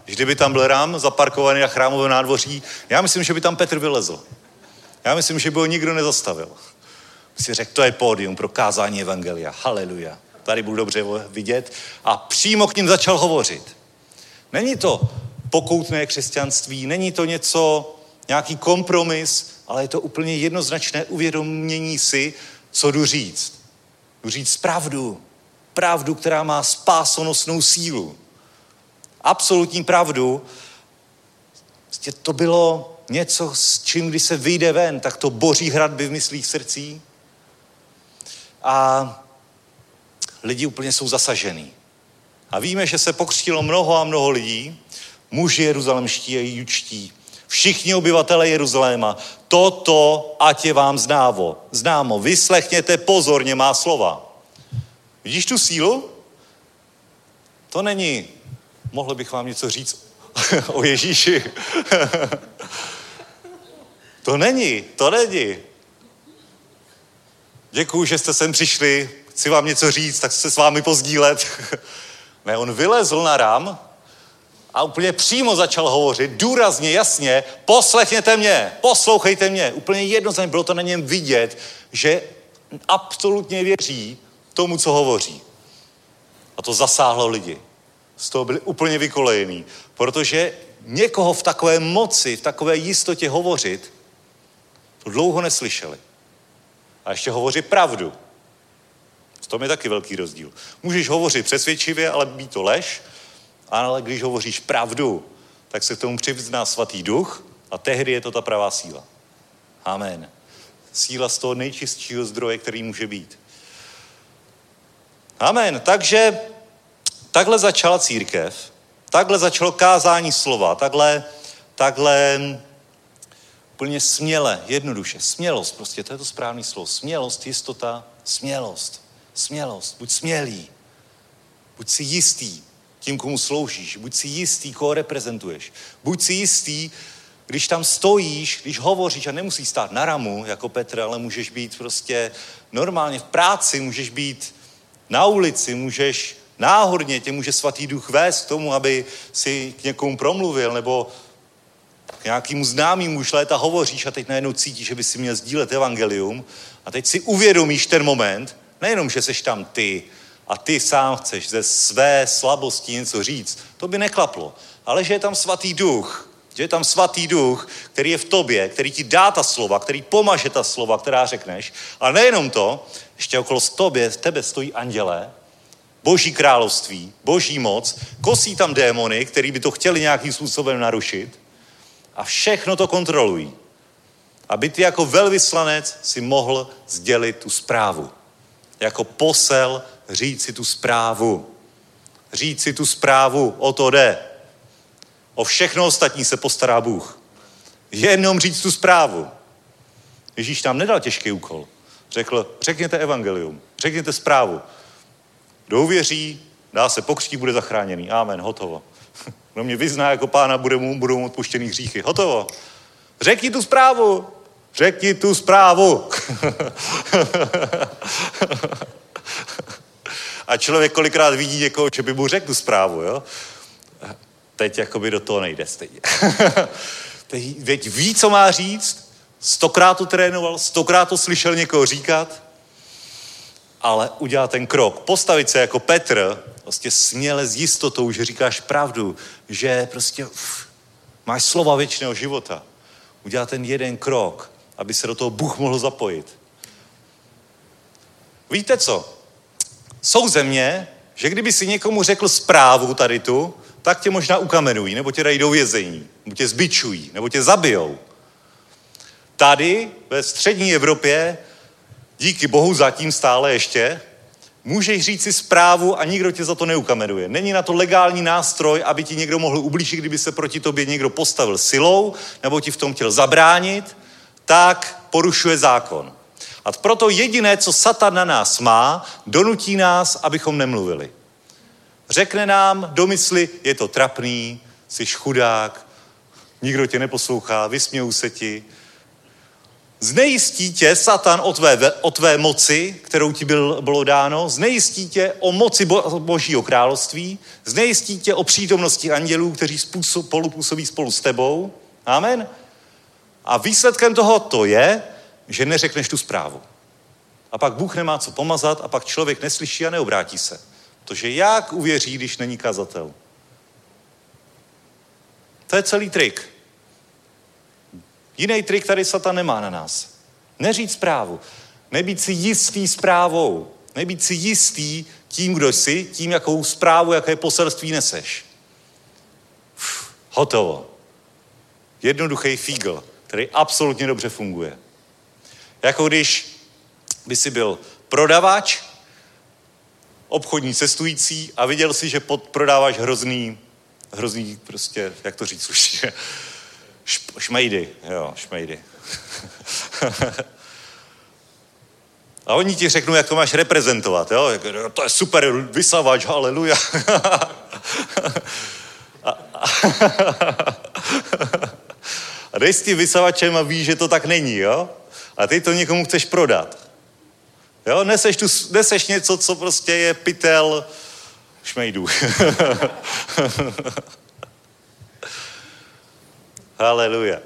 Kdyby tam byl ram zaparkovaný na chrámovém nádvoří, já myslím, že by tam Petr vylezl. Já myslím, že by ho nikdo nezastavil. Si řekl, to je pódium pro kázání evangelia. Haleluja. Tady budu dobře vidět. A přímo k ním začal hovořit. Není to pokoutné křesťanství, není to něco, nějaký kompromis, ale je to úplně jednoznačné uvědomění si, co jdu říct. Jdu říct pravdu. Pravdu, která má spásonosnou sílu. Absolutní pravdu. To bylo něco, s čím, když se vyjde ven, tak to boří hradby v myslích srdcí. A lidi úplně jsou zasažený. A víme, že se pokřtilo mnoho a mnoho lidí, muži jeruzalemští a jučtí, všichni obyvatelé Jeruzaléma, toto ať je vám známo. Známo, vyslechněte pozorně má slova. Vidíš tu sílu? To není, mohl bych vám něco říct o Ježíši. To není, to není. Děkuju, že jste sem přišli, chci vám něco říct, tak se s vámi pozdílet. Ne, on vylezl na rám a úplně přímo začal hovořit, důrazně, jasně, poslechněte mě, poslouchejte mě. Úplně jednoznačně bylo to na něm vidět, že absolutně věří tomu, co hovoří. A to zasáhlo lidi. Z toho byli úplně vykolejený. Protože někoho v takové moci, v takové jistotě hovořit, To dlouho neslyšeli. A ještě hovoří pravdu. V tom je taky velký rozdíl. Můžeš hovořit přesvědčivě, ale být to lež, ale když hovoříš pravdu, tak se k tomu přizná Svatý Duch a tehdy je to ta pravá síla. Amen. Síla z toho nejčistšího zdroje, který může být. Amen. Takže takhle začala církev, takhle začalo kázání slova, takhle, takhle úplně směle, jednoduše. Smělost, prostě to je to správné slovo. Smělost, jistota, smělost. Smělost, buď smělý, buď si jistý tím, komu sloužíš, buď si jistý, koho reprezentuješ, buď si jistý, když tam stojíš, když hovoříš a nemusíš stát na ramu, jako Petr, ale můžeš být prostě normálně v práci, můžeš být na ulici, můžeš náhodně, tě může Svatý Duch vést k tomu, aby si k někomu promluvil, nebo k nějakému známému už léta hovoříš a teď najednou cítíš, že by si měl sdílet evangelium a teď si uvědomíš ten moment, nejenom, že seš tam ty a ty sám chceš ze své slabosti něco říct, to by neklaplo, ale že je tam Svatý Duch, že je tam Svatý Duch, který je v tobě, který ti dá ta slova, který pomaže ta slova, která řekneš. A nejenom to, ještě okolo tobě, tebe stojí andělé, Boží království, Boží moc, kosí tam démony, který by to chtěli nějakým způsobem narušit a všechno to kontrolují, aby ty jako velvyslanec si mohl sdělit tu zprávu. Jako posel říct si tu zprávu. Říct si tu zprávu, o to jde. O všechno ostatní se postará Bůh. Jenom říct tu zprávu. Ježíš nám nedal těžký úkol. Řekl, řekněte evangelium, řekněte zprávu. Kdo uvěří, dá se pokřtít, bude zachráněný. Amen, hotovo. Kdo mě vyzná jako Pána, bude mu, budou mu odpuštěný hříchy. Hotovo. Řekni tu zprávu. Řekni tu zprávu. A člověk kolikrát vidí někoho, že by mu řekl tu zprávu, jo? Teď jakoby do toho nejde stejně. Teď ví, co má říct, stokrát to trénoval, stokrát to slyšel někoho říkat, ale udělá ten krok. Postavit se jako Petr, prostě směle s jistotou, že říkáš pravdu, že prostě uf, máš slova věčného života. Udělá ten jeden krok, aby se do toho Bůh mohl zapojit. Víte co? Jsou země, že kdyby si někomu řekl zprávu tady tu, tak tě možná ukamenují, nebo tě dají do vězení, nebo tě zbičují, nebo tě zabijou. Tady ve střední Evropě, díky Bohu zatím stále ještě, můžeš říct si zprávu a nikdo tě za to neukamenuje. Není na to legální nástroj, aby ti někdo mohl ublížit, kdyby se proti tobě někdo postavil silou, nebo ti v tom chtěl zabránit, tak porušuje zákon. A proto jediné, co Satan na nás má, donutí nás, abychom nemluvili. Řekne nám do mysli, je to trapný, jsi chudák, nikdo tě neposlouchá, vysmějou se ti. Znejistí tě Satan o tvé, o tvé moci, kterou ti byl, bylo dáno, znejistí tě o moci bo, Božího království, znejistí tě o přítomnosti andělů, kteří spolu působí spolu s tebou. Amen. A výsledkem toho to je, že neřekneš tu zprávu. A pak Bůh nemá co pomazat a pak člověk neslyší a neobrátí se. Protože jak uvěří, když není kazatel? To je celý trik. Jiný trik tady Satan nemá na nás. Neříct zprávu. Nebýt si jistý zprávou. Nebýt si jistý tím, kdo jsi, tím, jakou zprávu, jaké poselství neseš. Uf, hotovo. Jednoduchý fígl, který absolutně dobře funguje. Jako když by si byl prodavač, obchodní cestující a viděl si, že pod prodáváš hrozný, hrozný prostě, jak to říct už, šmejdy, jo, šmejdy. A oni ti řeknou, jak to máš reprezentovat, jo, to je super, vysavač, haleluja. a, a, a dej s tím vysavačem a víš, že to tak není, jo. A ty to někomu chceš prodat. Jo, neseš, tu, neseš něco, co prostě je pytel šmejdů. Haleluja.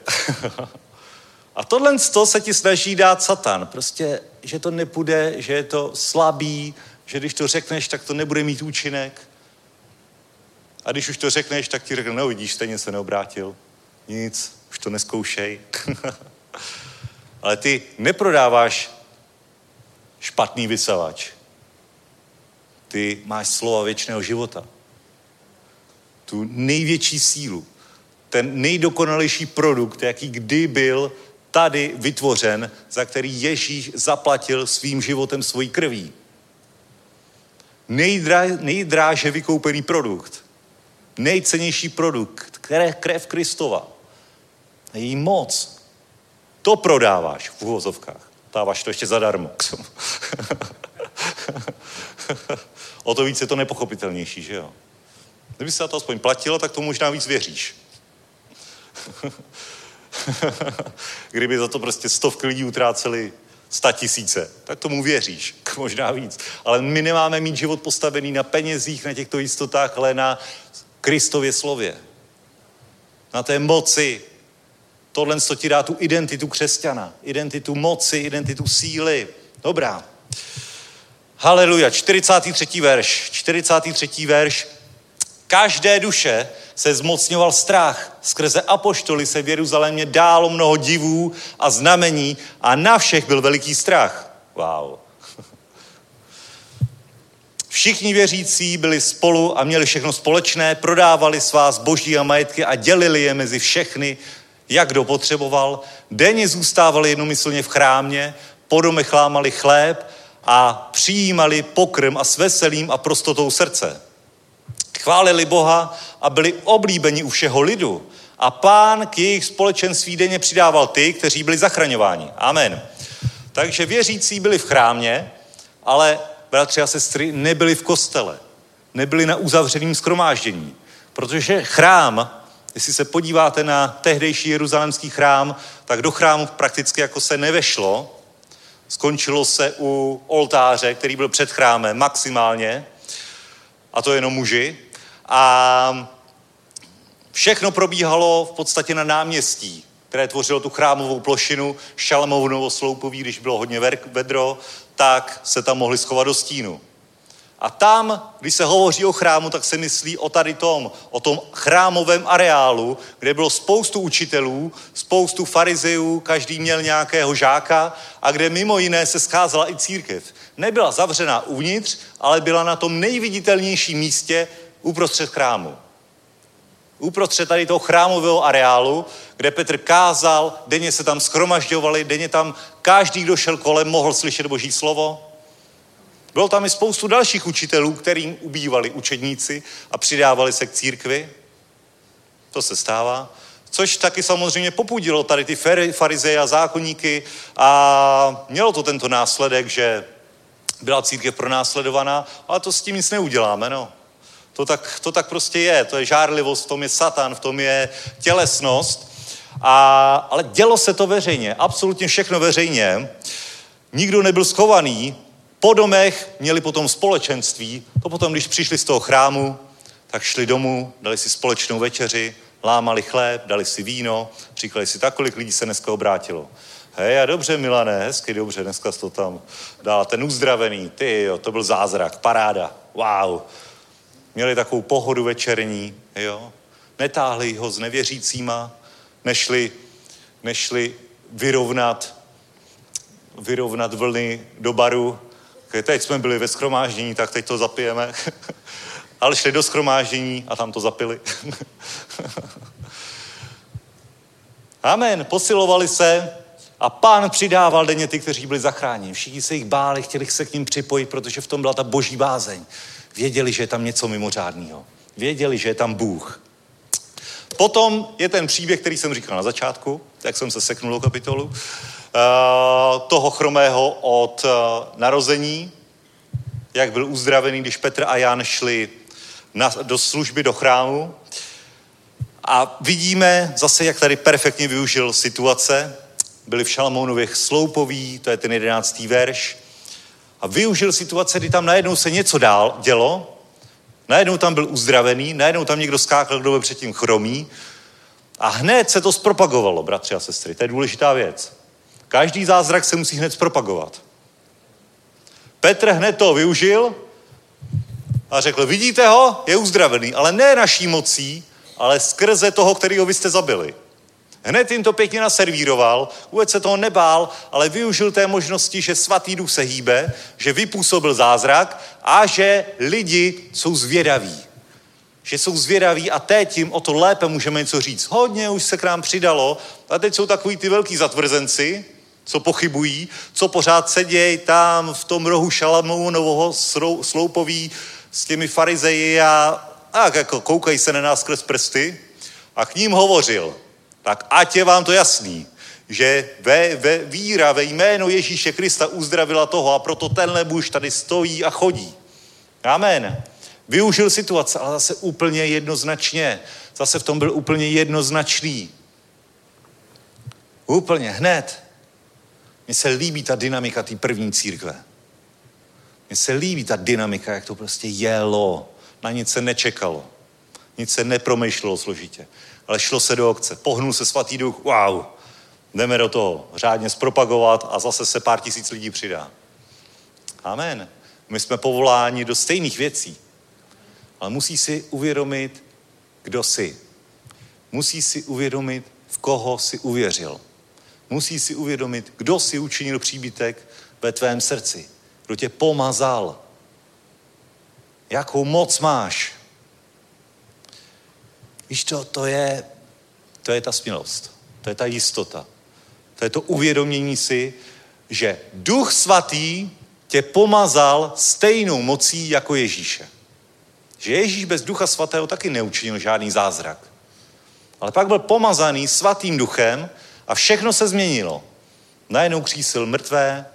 A tohle se ti snaží dát Satan. Prostě, že to nepůjde, že je to slabý, že když to řekneš, tak to nebude mít účinek. A když už to řekneš, tak ti řekne, no vidíš, stejně se neobrátil. Nic, už to neskoušej. ale ty neprodáváš špatný vysavač. Ty máš slova věčného života. Tu největší sílu, ten nejdokonalejší produkt, jaký kdy byl tady vytvořen, za který Ježíš zaplatil svým životem, svojí krví. Nejdrá, nejdráže vykoupený produkt, nejcennější produkt, které krev Kristova, její moc, to prodáváš v uvozovkách. Dáváš to ještě zadarmo. O to víc je to nepochopitelnější, že jo? Kdyby se na to aspoň platilo, tak tomu možná víc věříš. Kdyby za to prostě stovky lidí utráceli statisíce, tak tomu věříš, možná víc. Ale my nemáme mít život postavený na penězích, na těchto jistotách, ale na Kristově slově. Na té moci. Tohle co ti dá tu identitu křesťana. Identitu moci, identitu síly. Dobrá. Haleluja. čtyřicátý třetí verš. čtyřicátý třetí verš. Každé duše se zmocňoval strach. Skrze apoštoly se v Jeruzalémě dálo mnoho divů a znamení a na všech byl veliký strach. Wow. Všichni věřící byli spolu a měli všechno společné, prodávali svá zboží a majetky a dělili je mezi všechny, jak kdo potřeboval. Denně zůstávali jednomyslně v chrámě, po domech lámali chléb a přijímali pokrm a s veselím a prostotou srdce. Chválili Boha a byli oblíbeni u všeho lidu. A Pán k jejich společenství denně přidával ty, kteří byli zachraňováni. Amen. Takže věřící byli v chrámě, ale bratři a sestry nebyli v kostele. Nebyli na uzavřeném shromáždění. Protože chrám, jestli se podíváte na tehdejší jeruzalemský chrám, tak do chrámu prakticky jako se nevešlo. Skončilo se u oltáře, který byl před chrámem maximálně. A to jenom muži. A všechno probíhalo v podstatě na náměstí, které tvořilo tu chrámovou plošinu, šalamonovo sloupoví, když bylo hodně vedro, tak se tam mohli schovat do stínu. A tam, když se hovoří o chrámu, tak se myslí o tady tom, o tom chrámovém areálu, kde bylo spoustu učitelů, spoustu farizejů, každý měl nějakého žáka a kde mimo jiné se scházela i církev. Nebyla zavřená uvnitř, ale byla na tom nejviditelnějším místě uprostřed chrámu. Uprostřed tady toho chrámového areálu, kde Petr kázal, denně se tam shromažďovali, denně tam každý, kdo šel kolem, mohl slyšet Boží slovo. Bylo tam i spoustu dalších učitelů, kterým ubývali učedníci a přidávali se k církvi. To se stává. Což taky samozřejmě popudilo tady ty farizeje a zákonníky a mělo to tento následek, že byla církev pronásledovaná, ale to s tím nic neuděláme, no. To tak, to tak prostě je, to je žárlivost, v tom je satan, v tom je tělesnost. A, ale dělo se to veřejně, absolutně všechno veřejně. Nikdo nebyl schovaný, po domech měli potom společenství, to potom, když přišli z toho chrámu, tak šli domů, dali si společnou večeři, lámali chléb, dali si víno, říkali si, tak kolik lidí se dneska obrátilo. Hej, a dobře, Milane, hezky, dobře, dneska jsi to tam dal, ten uzdravený, ty jo, to byl zázrak, paráda, wow. Měli takovou pohodu večerní, jo. Netáhli ho s nevěřícíma, nešli, nešli vyrovnat, vyrovnat vlny do baru. Teď jsme byli ve shromáždění, tak teď to zapijeme. Ale šli do shromáždění a tam to zapili. Amen. Posilovali se a Pán přidával denně ty, kteří byli zachráněni. Všichni se jich báli, chtěli se k ním připojit, protože v tom byla ta boží bázeň. Věděli, že je tam něco mimořádného. Věděli, že je tam Bůh. Potom je ten příběh, který jsem říkal na začátku, jak jsem se seknul do kapitolu, toho chromého od narození, jak byl uzdravený, když Petr a Jan šli na, do služby, do chrámu. A vidíme zase, jak tady perfektně využil situace. Byli v Šalamounových sloupoví, to je ten jedenáctý verš. A využil situace, kdy tam najednou se něco dál dělo, najednou tam byl uzdravený, najednou tam někdo skákal, kdo byl předtím chromý a hned se to zpropagovalo, bratři a sestry. To je důležitá věc. Každý zázrak se musí hned zpropagovat. Petr hned to využil a řekl, vidíte ho, je uzdravený, ale ne naší mocí, ale skrze toho, kterýho vy jste zabili. Hned jim to pěkně naservíroval, vůbec se toho nebál, ale využil té možnosti, že Svatý Duch se hýbe, že vypůsobil zázrak a že lidi jsou zvědaví. Že jsou zvědaví a teď tím o to lépe můžeme něco říct. Hodně už se k nám přidalo a teď jsou takový ty velký zatvrzenci, co pochybují, co pořád sedějí tam v tom rohu Šalamounovo sloupoví s těmi farizeji a, a jako koukají se na nás skrz prsty a k ním hovořil. Tak ať je vám to jasný, že ve, ve víra ve jméno Ježíše Krista uzdravila toho a proto tenhle muž tady stojí a chodí. Amen. Využil situace, ale zase úplně jednoznačně. Zase v tom byl úplně jednoznačný. Úplně, hned. Mně se líbí ta dynamika té první církve. Mně se líbí ta dynamika, jak to prostě jelo. Na nic se nečekalo. Nic se nepromýšlelo složitě. Ale šlo se do akce. Pohnul se Svatý Duch. Wow. Jdeme do toho. Řádně zpropagovat a zase se pár tisíc lidí přidá. Amen. My jsme povoláni do stejných věcí. Ale musí si uvědomit, kdo jsi. Musí si uvědomit, v koho jsi uvěřil. Musí si uvědomit, kdo si učinil příbytek ve tvém srdci. Kdo tě pomazal. Jakou moc máš. Víš to, to je, to je ta smělost. To je ta jistota. To je to uvědomění si, že Duch Svatý tě pomazal stejnou mocí jako Ježíše. Že Ježíš bez Ducha Svatého taky neučinil žádný zázrak. Ale pak byl pomazaný Svatým Duchem a všechno se změnilo. Najednou křísil mrtvé,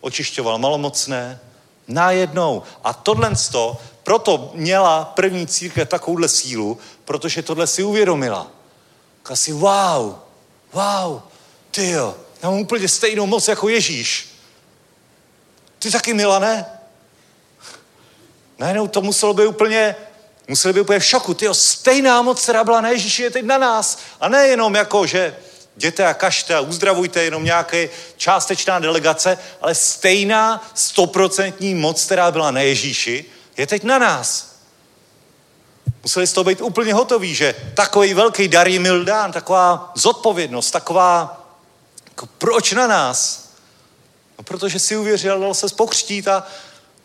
očišťoval malomocné, najednou. A tohleto, proto měla první církev takovouhle sílu, protože tohle si uvědomila. Říkala si, wow, wow, tyjo, já mám úplně stejnou moc jako Ježíš. Ty taky, Milane? Najednou to muselo být úplně, museli být úplně v šoku. Tyjo, stejná moc, která byla na Ježíši, je teď na nás. A nejenom jako, že jděte a kažte a uzdravujte jenom nějaké částečná delegace, ale stejná stoprocentní moc, která byla na Ježíši, je teď na nás. Museli z toho být úplně hotoví, že takový velký dar jim byl dán, taková zodpovědnost, taková, jako proč na nás? No, protože si uvěřil, dal se pokřtít a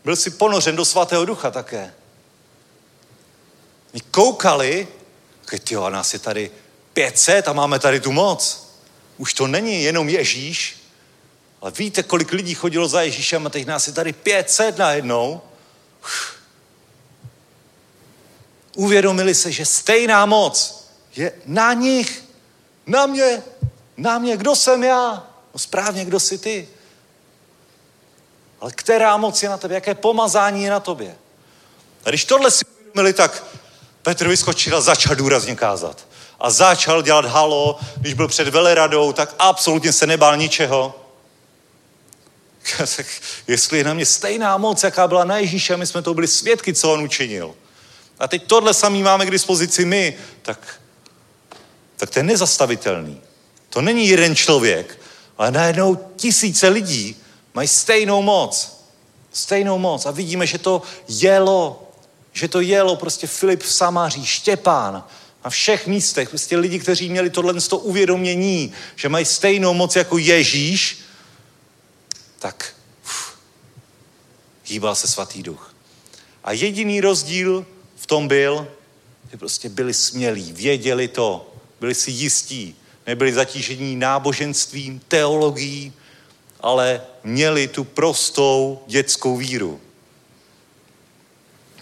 byl si ponořen do Svatého Ducha také. Oni koukali, že a nás je tady pět set a máme tady tu moc. Už to není jenom Ježíš, ale víte, kolik lidí chodilo za Ježíšem a teď nás je tady pět set najednou. Uf. Uvědomili se, že stejná moc je na nich, na mě, na mě, kdo jsem já? No správně, kdo jsi ty? Ale která moc je na tebe, jaké pomazání je na tobě. A když tohle si uvědomili, tak Petr vyskočil a začal důrazně kázat. A začal dělat halo, když byl před veleradou, tak absolutně se nebál ničeho. Tak jestli je na mě stejná moc, jaká byla na Ježíše, my jsme to byli svědky, co on učinil. A teď tohle samý máme k dispozici my, tak, tak to je nezastavitelný. To není jeden člověk, ale najednou tisíce lidí mají stejnou moc. Stejnou moc. A vidíme, že to jelo. Že to jelo prostě Filip v Samáří, Štěpán. Na všech místech. Prostě lidi, kteří měli tohle z toho uvědomění, že mají stejnou moc jako Ježíš, tak uf, hýbal se Svatý Duch. A jediný rozdíl v tom byl, že prostě byli smělí, věděli to, byli si jistí, nebyli zatížení náboženstvím, teologií, ale měli tu prostou dětskou víru.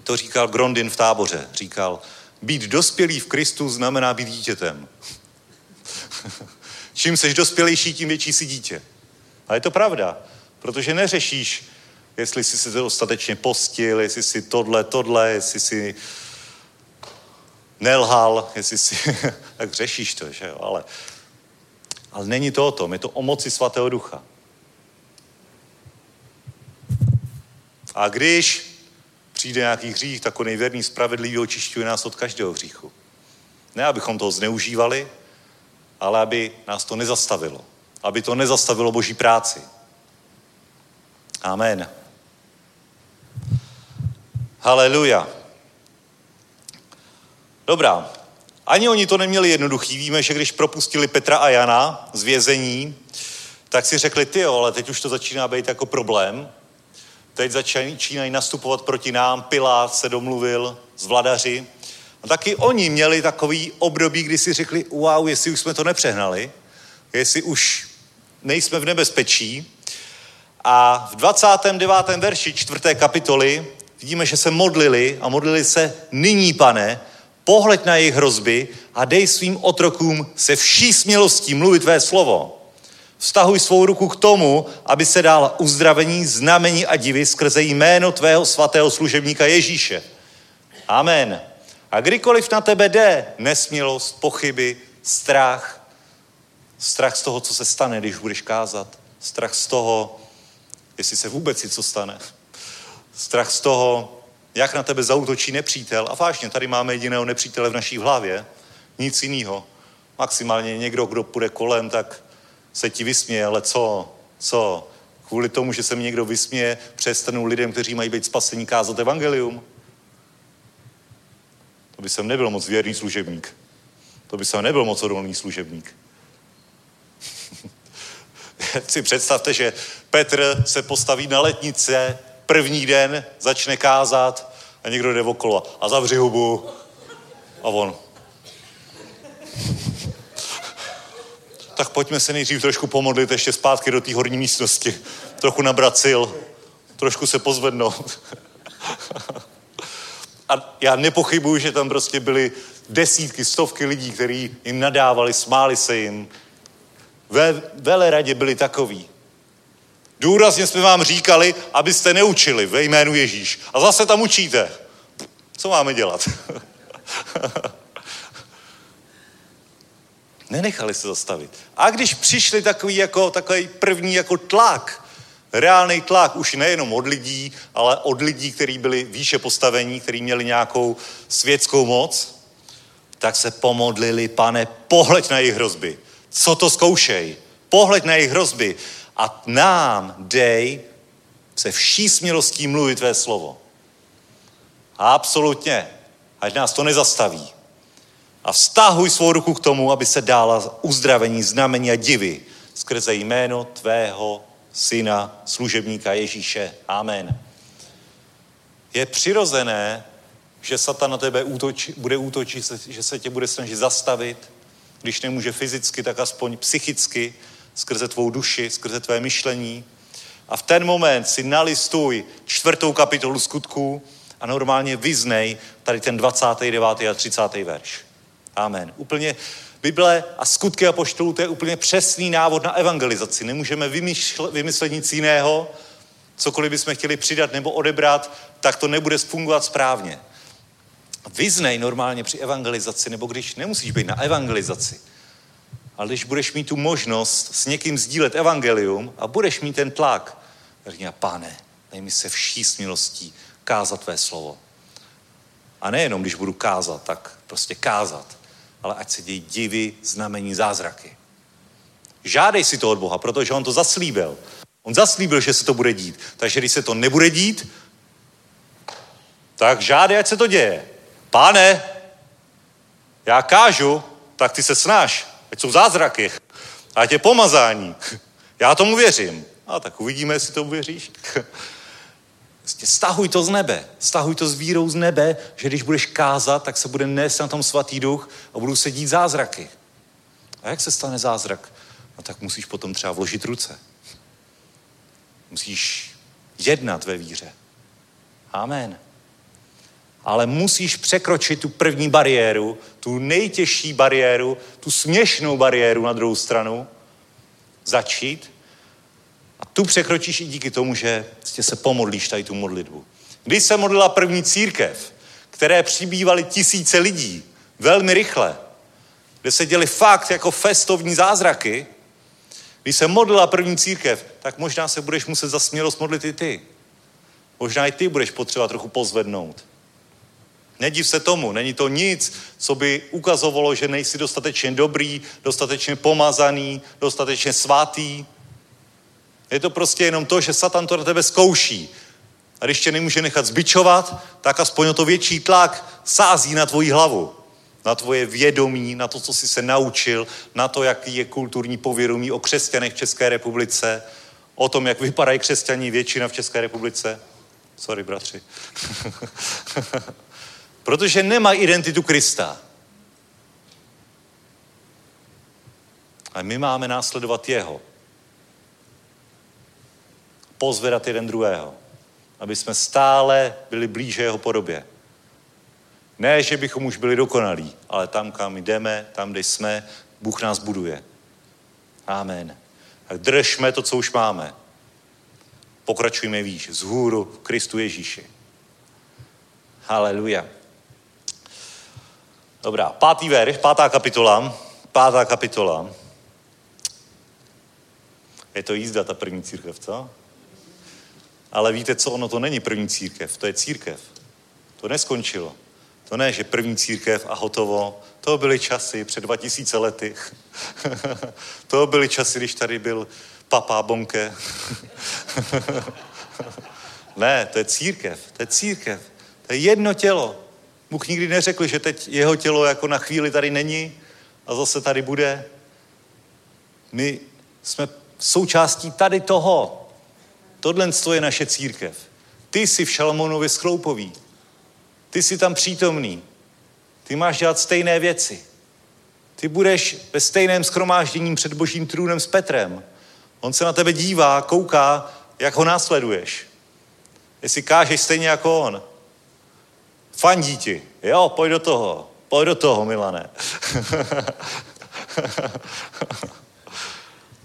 To říkal Grondin v Táboře. Říkal, být dospělý v Kristu znamená být dítětem. Čím seš dospělejší, tím větší si dítě. A je to pravda, protože neřešíš, jestli jsi se dostatečně postil, jestli jsi tohle, tohle, jestli jsi nelhal, jestli jsi... tak řešíš to, že jo, ale... Ale není to o tom, je to o moci Svatého Ducha. A když přijde nějaký hřích, tak onej věrný spravedlivý očišťuje nás od každého hříchu. Ne, abychom toho zneužívali, ale aby nás to nezastavilo. Aby to nezastavilo Boží práci. Amen. Haleluja. Dobrá. Ani oni to neměli jednoduchý. Víme, že když propustili Petra a Jana z vězení, tak si řekli, ty jo, ale teď už to začíná být jako problém. Teď začínají nastupovat proti nám, Pilát se domluvil s vladaři. A taky oni měli takový období, kdy si řekli, wow, jestli už jsme to nepřehnali, jestli už nejsme v nebezpečí. A v dvacátém devátém verši čtvrté kapitoly vidíme, že se modlili a modlili se: nyní, Pane, pohleď na jejich hrozby a dej svým otrokům se vší smělostí mluvit tvé slovo. Vztahuj svou ruku k tomu, aby se dala uzdravení, znamení a divy skrze jméno tvého svatého služebníka Ježíše. Amen. A kdykoliv na tebe jde nesmělost, pochyby, strach, strach z toho, co se stane, když budeš kázat, strach z toho, jestli se vůbec něco stane, strach z toho, jak na tebe zaútočí nepřítel. A vážně, tady máme jediného nepřítele v naší hlavě, nic jiného. Maximálně někdo, kdo půjde kolem, tak se ti vysměje, ale co, co? Kvůli tomu, že se mi někdo vysměje, přestanu lidem, kteří mají být spasení, kázat evangelium. To by jsem nebyl moc věrný služebník. To by jsem nebyl moc odolný služebník. Si představte, že Petr se postaví na letnice, první den začne kázat a někdo jde okolo a zavři hubu a on. Tak pojďme se nejdřív trošku pomodlit ještě zpátky do té horní místnosti. Trochu nabrat sil, trošku se pozvednout. A já nepochybuji, že tam prostě byly desítky, stovky lidí, kteří jim nadávali, smáli se jim. Ve veleradě byli takoví. Důrazně jsme vám říkali, abyste neučili ve jménu Ježíš. A zase tam učíte. Co máme dělat? Nenechali se zastavit. A když přišli takový, jako, takový první jako tlak, reálný tlak, už nejenom od lidí, ale od lidí, kteří byli výše postavení, kteří měli nějakou světskou moc, tak se pomodlili: Pane, pohleď na jejich hrozby. Co to zkoušej? Pohleď na jejich hrozby. A nám dej se vší smělostí mluvit tvé slovo. A absolutně, ať nás to nezastaví. A vztahuj svou ruku k tomu, aby se dala uzdravení, znamení a divy skrze jméno tvého syna, služebníka Ježíše. Amen. Je přirozené, že Satan na tebe útočí, bude útočit, že se tě bude snažit zastavit, když nemůže fyzicky, tak aspoň psychicky, skrze tvou duši, skrze tvé myšlení. A v ten moment si nalistuj čtvrtou kapitolu Skutků a normálně vyznej tady ten dvacátý devátý a třicátý verš. Amen. Úplně Bible a Skutky apoštolů, to je úplně přesný návod na evangelizaci. Nemůžeme vymysl- vymyslet nic jiného, cokoliv bychom chtěli přidat nebo odebrat, tak to nebude fungovat správně. Vyznej normálně při evangelizaci, nebo když nemusíš být na evangelizaci, ale když budeš mít tu možnost s někým sdílet evangelium a budeš mít ten tlak, řekni: Pane, dej mi se vší smělostí kázat tvé slovo. A nejenom, když budu kázat, tak prostě kázat, ale ať se dějí divy, znamení, zázraky. Žádej si to od Boha, protože on to zaslíbil. On zaslíbil, že se to bude dít. Takže když se to nebude dít, tak žádej, ať se to děje. Pane, já kážu, tak ty se snaž. Ať jsou zázraky, ať je pomazání. Já tomu věřím. A tak uvidíme, jestli tomu věříš. Stahuj to z nebe. Stahuj to s vírou z nebe, že když budeš kázat, tak se bude nést na tom Svatý Duch a budou se dít zázraky. A jak se stane zázrak? No tak musíš potom třeba vložit ruce. Musíš jednat ve víře. Amen. Ale musíš překročit tu první bariéru, tu nejtěžší bariéru, tu směšnou bariéru na druhou stranu, začít. A tu překročíš i díky tomu, že se pomodlíš tady tu modlitbu. Když se modlila první církev, které přibývaly tisíce lidí, velmi rychle, kde se děly fakt jako festovní zázraky, když se modlila první církev, tak možná se budeš muset za smělost modlit i ty. Možná i ty budeš potřeba trochu pozvednout. Nediv se tomu, není to nic, co by ukazovalo, že nejsi dostatečně dobrý, dostatečně pomazaný, dostatečně svatý. Je to prostě jenom to, že Satan to na tebe zkouší. A když tě nemůže nechat zbičovat, tak aspoň o to větší tlak sází na tvoji hlavu. na tvoje vědomí, na to, co jsi se naučil, na to, jaký je kulturní povědomí o křesťanech v České republice, o tom, jak vypadají křesťaní většina v České republice. Sorry, bratři. Protože nemají identitu Krista. A my máme následovat jeho. Pozvedat jeden druhého. Aby jsme stále byli blíže jeho podobě. Ne, že bychom už byli dokonalí, ale tam, kam jdeme, tam, kde jsme, Bůh nás buduje. Amen. Tak držme to, co už máme. Pokračujme výš, vzhůru v Kristu Ježíši. Haleluja. Dobrá, pátý verš, pátá kapitola. Pátá kapitola. Je to jízda, ta první církev, co? Ale víte co, ono to není první církev, to je církev. To neskončilo. To ne, že první církev a hotovo. To byly časy před dva tisíce lety. To byly časy, když tady byl papá Bonke. Ne, to je církev, to je církev. To je jedno tělo. Bůh nikdy neřekl, že teď jeho tělo jako na chvíli tady není a zase tady bude. My jsme součástí tady toho. Tohle je naše církev. Ty jsi v Šalamounově Schloupoví. Ty jsi tam přítomný. Ty máš dělat stejné věci. Ty budeš ve stejném shromáždění před Božím trůnem s Petrem. On se na tebe dívá, kouká, jak ho následuješ. Jestli kážeš stejně jako on. Fandí ti. Jo, pojď do toho. Pojď do toho, Milane.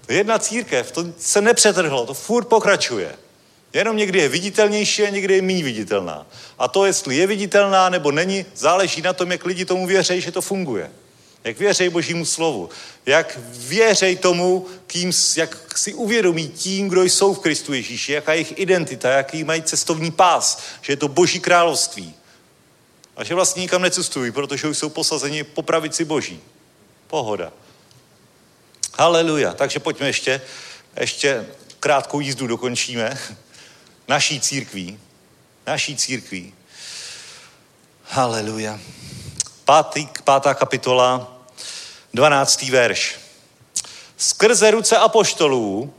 To je jedna církev, to se nepřetrhlo, to furt pokračuje. Jenom někdy je viditelnější a někdy je méně viditelná. A to, jestli je viditelná nebo není, záleží na tom, jak lidi tomu věří, že to funguje. Jak věří Božímu slovu. Jak věří tomu, kým, jak si uvědomí tím, kdo jsou v Kristu Ježíši, jaká je jejich identita, jaký mají cestovní pás, že je to Boží království. A že vlastně nikam necestují, protože už jsou posazeni po pravici Boží. Pohoda. Haleluja. Takže pojďme ještě, ještě krátkou jízdu dokončíme. Naší církví. Naší církví. Haleluja. Pátý, pátá kapitola, dvanáctý verš. Skrze ruce apoštolů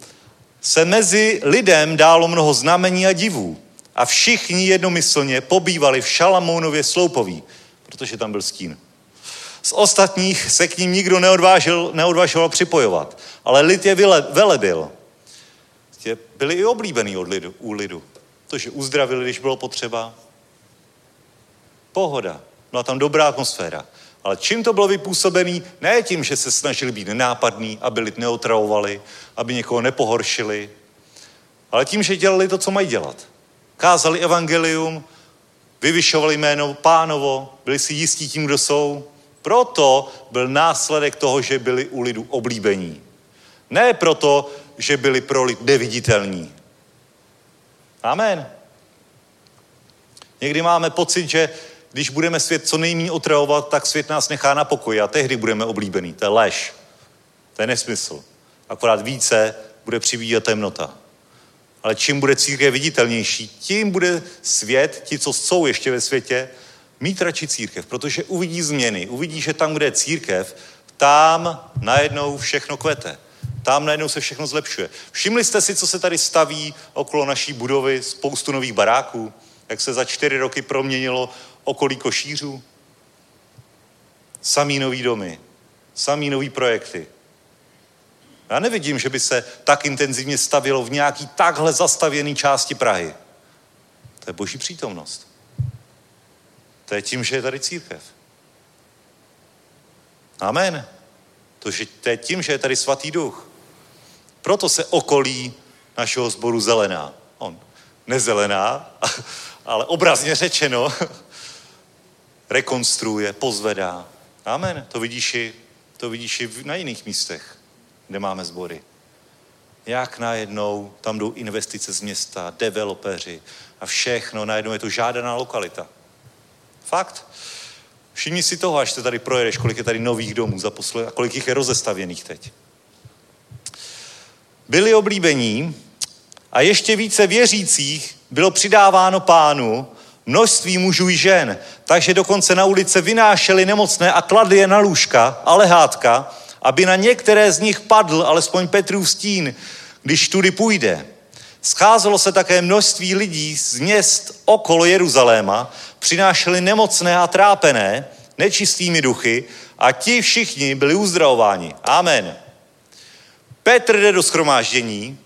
se mezi lidem dálo mnoho znamení a divů a všichni jednomyslně pobývali v Šalamounově Schloupoví, protože tam byl stín. Z ostatních se k ním nikdo neodvážil, neodvážoval připojovat, ale lid je velebil. Byli i oblíbený od lidu, u lidu. To, že uzdravili, když bylo potřeba. Pohoda. Byla tam dobrá atmosféra. Ale čím to bylo vypůsobený? Ne tím, že se snažili být nenápadný, aby lid neotravovali, aby někoho nepohoršili, ale tím, že dělali to, co mají dělat. Kázali evangelium, vyvyšovali jméno Pánovo, byli si jistí tím, kdo jsou. Proto byl následek toho, že byli u lidu oblíbení. Ne proto, že byli pro lid neviditelní. Amen. Někdy máme pocit, že když budeme svět co nejméně otravovat, tak svět nás nechá na pokoji a tehdy budeme oblíbený. To je lež. To je nesmysl. Akorát více bude přibývat temnota. Ale čím bude církev viditelnější, tím bude svět, ti, co jsou ještě ve světě, mít radši církev, protože uvidí změny. Uvidí, že tam, kde je církev, tam najednou všechno kvete. Tam najednou se všechno zlepšuje. Všimli jste si, co se tady staví okolo naší budovy, spoustu nových baráků, jak se za čtyři roky proměnilo okolí Košířů? Samý nový domy, samý nový projekty. Já nevidím, že by se tak intenzivně stavělo v nějaký takhle zastavěný části Prahy. To je Boží přítomnost. To je tím, že je tady církev. Amen. To, že to je tím, že je tady Svatý Duch. Proto se okolí našeho sboru zelená. On nezelená, ale obrazně řečeno rekonstruuje, pozvedá. Amen. To vidíš i, to vidíš i na jiných místech, kde máme sbory. Jak najednou tam jdou investice z města, developeři a všechno. Najednou je to žádaná lokalita. Fakt. Všimni si toho, až se tady projedeš, kolik je tady nových domů za poslední, a kolik jich je rozestavěných teď. Byli oblíbení a ještě více věřících bylo přidáváno Pánu, množství mužů i žen, takže dokonce na ulice vynášeli nemocné a kladli je na lůžka a lehátka, aby na některé z nich padl alespoň Petrův stín, když tudy půjde. Scházelo se také množství lidí z měst okolo Jeruzaléma, přinášeli nemocné a trápené nečistými duchy a ti všichni byli uzdravováni. Amen. Petr jde do shromáždění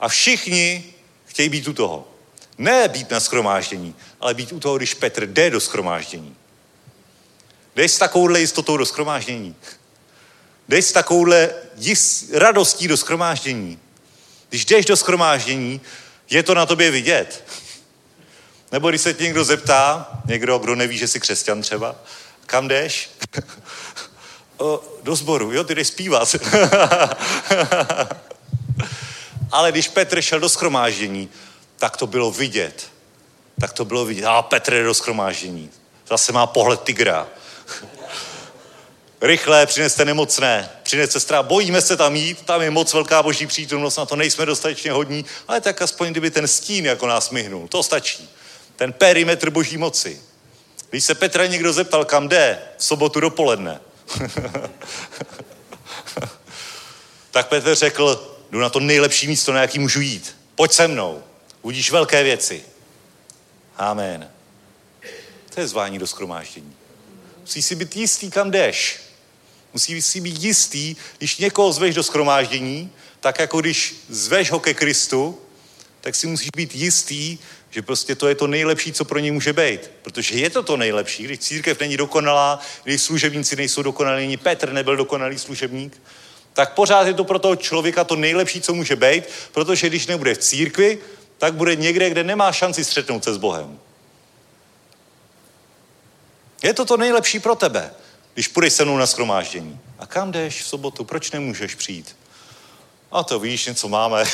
a všichni chtějí být u toho. Ne být na shromáždění, ale být u toho, když Petr jde do shromáždění. Jdeš s takovouhle jistotou do shromáždění. Jdeš s takovouhle radostí do shromáždění. Když jdeš do shromáždění, je to na tobě vidět. Nebo když se tě někdo zeptá, někdo, kdo neví, že jsi křesťan třeba, kam jdeš? O, do sboru, jo, ty jdeš zpívat. Ale když Petr šel do shromáždění, tak to bylo vidět. Tak to bylo vidět. A Petr jde do shromáždění. Zase má pohled tygra. Rychle, přineste nemocné, přineste sestra, bojíme se tam jít, tam je moc velká boží přítomnost, na to nejsme dostatečně hodní, ale tak aspoň kdyby ten stín jako nás myhnul, to stačí. Ten perimetr boží moci. Když se Petra někdo zeptal, kam jde, v sobotu dopoledne, tak Petr řekl, jdu na to nejlepší místo, na jaký můžu jít. Pojď se mnou, uvidíš velké věci. Amen. To je zvání do shromáždění. Musíš si být jistý, kam jdeš. Musíš si být jistý, když někoho zveš do shromáždění, tak jako když zveš ho ke Kristu, tak si musíš být jistý, že prostě to je to nejlepší, co pro něj může být. Protože je to to nejlepší, když církev není dokonalá, když služebníci nejsou dokonalí, ani Petr nebyl dokonalý služebník, tak pořád je to pro toho člověka to nejlepší, co může být, protože když nebude v církvi, tak bude někde, kde nemá šanci střetnout se s Bohem. Je to to nejlepší pro tebe, když půjdeš se mnou na shromáždění. A kam jdeš v sobotu? Proč nemůžeš přijít? A to víš, něco máme.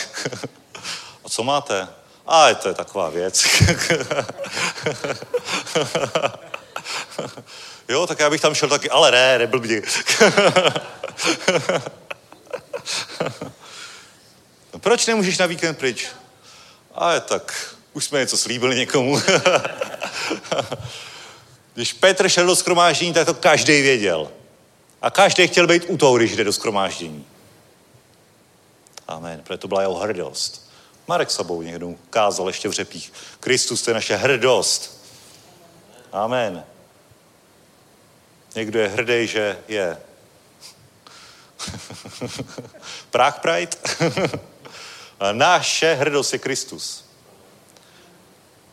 A co máte? A to je taková věc. Jo, tak já bych tam šel taky, ale ne, neblbdi. Proč nemůžeš na víkend pryč? A tak, už jsme něco slíbili někomu. Když Petr šel do shromáždění, tak to každý věděl. A každý chtěl být u toho, když jde do shromáždění. Amen, protože to byla jeho hrdost. Marek Sabou někdo ukázal ještě v Řepích. Kristus, to je naše hrdost. Amen. Někdo je hrdý, že je Prague Pride. Naše hrdost je Kristus.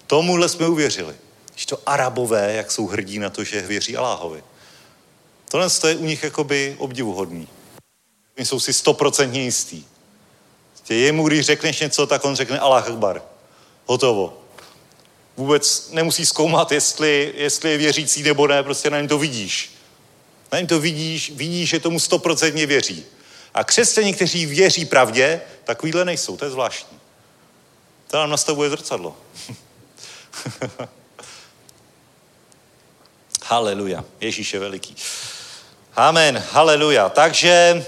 Tomuhle jsme uvěřili. Když to Arabové, jak jsou hrdí na to, že věří Alláhovi. Tohle je u nich jakoby obdivuhodný. Oni jsou si stoprocentně jistý. Jemu, když řekneš něco, tak on řekne Alláh akbar. Hotovo. Vůbec nemusí zkoumat, jestli, jestli je věřící nebo ne, prostě na něm to vidíš. Na něm to vidíš, vidíš, že tomu stoprocentně věří. A křesťané, kteří věří pravdě, takovýhle nejsou, to je zvláštní. To nám nastavuje zrcadlo. Haleluja. Ježíš je veliký. Amen. Haleluja. Takže,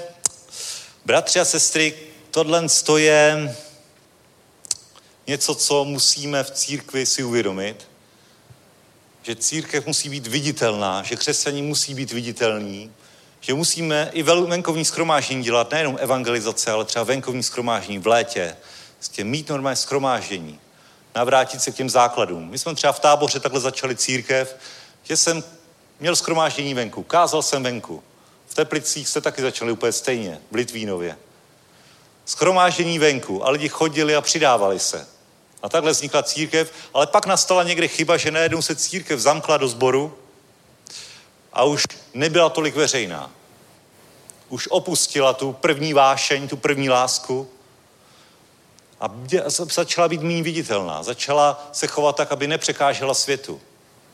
bratři a sestry, tohle je něco, co musíme v církvi si uvědomit. Že církev musí být viditelná, že křesťané musí být viditelní, že musíme i venkovní shromáždění dělat, nejenom evangelizace, ale třeba venkovní shromáždění v létě. Vlastně mít normální shromáždění. Navrátit se k těm základům. My jsme třeba v Táboře takhle začali církev, že jsem měl shromáždění venku, kázal jsem venku. V Teplicích se taky začali úplně stejně, v Litvínově. Shromáždění venku a lidi chodili a přidávali se. A takhle vznikla církev, ale pak nastala někde chyba, že najednou se církev zamkla do sboru a už nebyla tolik veřejná. Už opustila tu první vášeň, tu první lásku a začala být méně viditelná. Začala se chovat tak, aby nepřekážela světu.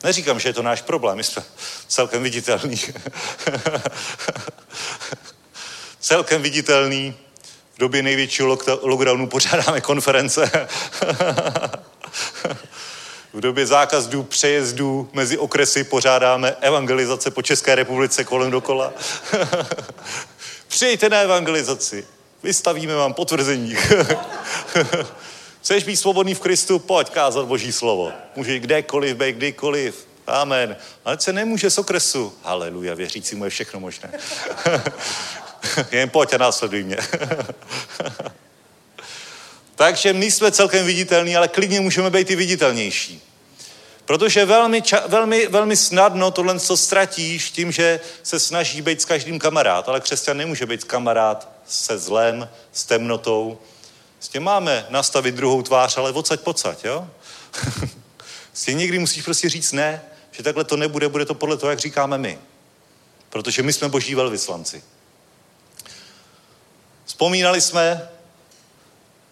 Neříkám, že je to náš problém, my jsme celkem viditelní. Celkem viditelný. V době největšího lockdownu pořádáme konference. V době zákazů přejezdů mezi okresy pořádáme evangelizace po České republice kolem dokola. Přijďte na evangelizaci. Vystavíme vám potvrzení. Chceš být svobodný v Kristu? Pojď kázat Boží slovo. Může kdekoliv, být kdykoliv. Amen. Ale se nemůže z okresu. Haleluja, věřící mu je všechno možné. Jen pojď a následuj mě. Takže my jsme celkem viditelní, ale klidně můžeme být i viditelnější. Protože velmi, ča- velmi, velmi snadno tohle co ztratíš tím, že se snaží být s každým kamarád. Ale křesťan nemůže být kamarád se zlem, s temnotou. S tím máme nastavit druhou tvář, ale odsaď pocať, jo? S tím někdy musíš prostě říct ne, že takhle to nebude, bude to podle toho, jak říkáme my. Protože my jsme boží velvyslanci. Vzpomínali jsme,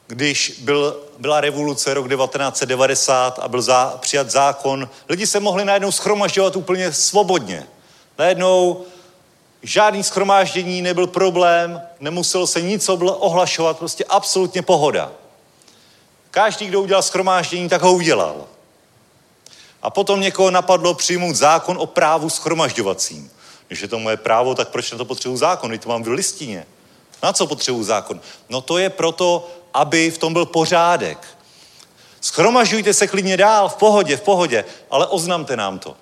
když byl, byla revoluce rok devatenáct set devadesát a byl zá, přijat zákon, lidi se mohli najednou shromažďovat úplně svobodně. Najednou žádný shromáždění nebyl problém, nemuselo se nic ohlašovat, prostě absolutně pohoda. Každý, kdo udělal shromáždění, tak ho udělal. A potom někoho napadlo přijmout zákon o právu shromažďovacím. Když je to moje právo, tak proč na to potřebuji zákon? Když to mám v listině. Na co potřebuji zákon? No to je proto, aby v tom byl pořádek. Shromažďujte se klidně dál, v pohodě, v pohodě, ale oznamte nám to.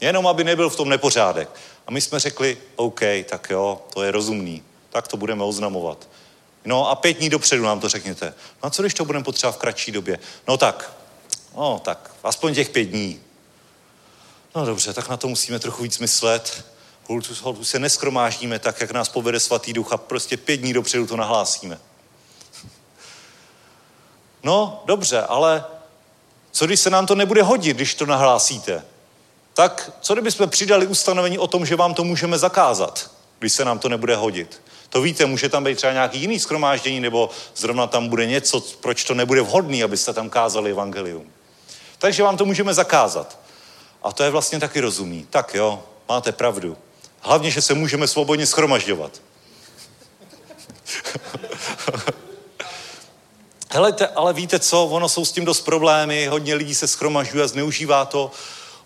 Jenom, aby nebyl v tom nepořádek. A my jsme řekli, OK, tak jo, to je rozumný, tak to budeme oznamovat. No a pět dní dopředu nám to řekněte. No a co, když to budeme potřebovat v kratší době? No tak, no tak, aspoň těch pět dní. No dobře, tak na to musíme trochu víc myslet. Hultu se neskromáždíme tak, jak nás povede svatý duch a prostě pět dní dopředu to nahlásíme. No dobře, ale co, když se nám to nebude hodit, když to nahlásíte? Tak co kdybychom přidali ustanovení o tom, že vám to můžeme zakázat, když se nám to nebude hodit? To víte, může tam být třeba nějaký jiný shromáždění, nebo zrovna tam bude něco, proč to nebude vhodný, abyste tam kázali evangelium. Takže vám to můžeme zakázat. A to je vlastně taky rozumný. Tak jo, máte pravdu. Hlavně, že se můžeme svobodně shromažďovat. Helejte, ale víte co, ono jsou s tím dost problémy, hodně lidí se shromažďuje a zneužívá to.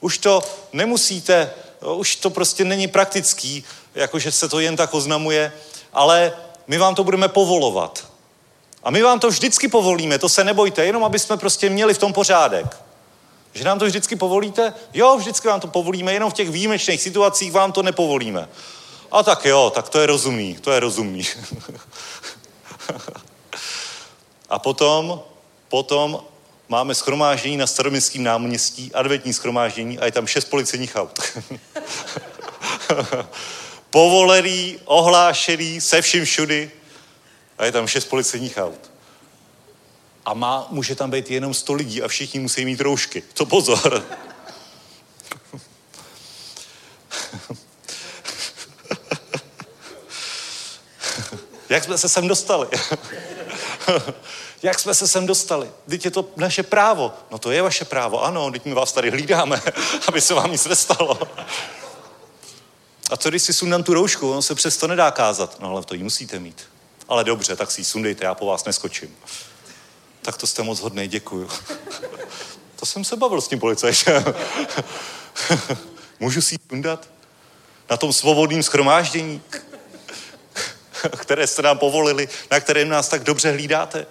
Už to nemusíte, už to prostě není praktický, jakože se to jen tak oznamuje, ale my vám to budeme povolovat. A my vám to vždycky povolíme, to se nebojte, jenom aby jsme prostě měli v tom pořádek. Že nám to vždycky povolíte? Jo, vždycky vám to povolíme, jenom v těch výjimečných situacích vám to nepovolíme. A tak jo, tak to je rozumný, to je rozumný. A potom, potom... máme shromáždění na Staroměstském náměstí, adventní shromáždění a je tam šest policejních aut. Povolený, ohlášený, se vším všudy a je tam šest policejních aut. A má, může tam být jenom sto lidí a všichni musí mít roušky. To pozor. Jak jsme se sem dostali? Jak jsme se sem dostali? Vždyť je to naše právo. No to je vaše právo, ano, vždyť my vás tady hlídáme, aby se vám nic nestalo. A co když si sundám tu roušku, ono se přesto nedá kázat. No ale to ji musíte mít. Ale dobře, tak si ji sundejte, já po vás neskočím. Tak to jste moc hodnej, děkuju. To jsem se bavil s tím policajtem. Můžu si ji sundat? Na tom svobodném shromáždění, které jste nám povolili, na kterém nás tak dobře hlídáte.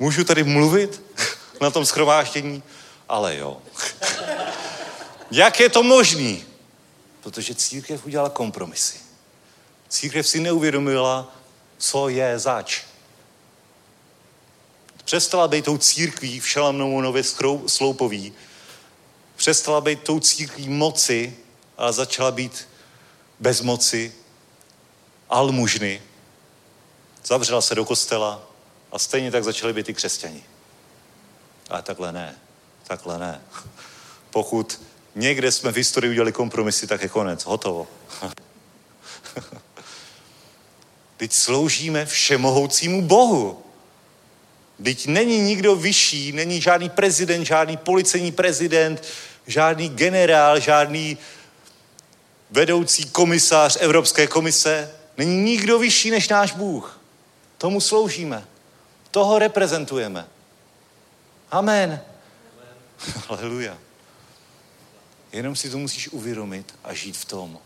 Můžu tady mluvit na tom shromáždění? Ale jo. Jak je to možný? Protože církev udělala kompromisy. Církev si neuvědomila, co je zač. Přestala být tou církví v Šalamounově sloupoví. Přestala být tou církví moci, ale začala být bez moci, almužny. Zavřela se do kostela a stejně tak začali být i křesťani. Ale takhle ne, takhle ne. Pokud někde jsme v historii udělali kompromisy, tak je konec, hotovo. Teď sloužíme všemohoucímu Bohu. Teď není nikdo vyšší, není žádný prezident, žádný policejní prezident, žádný generál, žádný vedoucí komisář Evropské komise. Není nikdo vyšší než náš Bůh. Tomu sloužíme. Toho reprezentujeme. Amen. Haleluja. Jenom si to musíš uvědomit a žít v tom.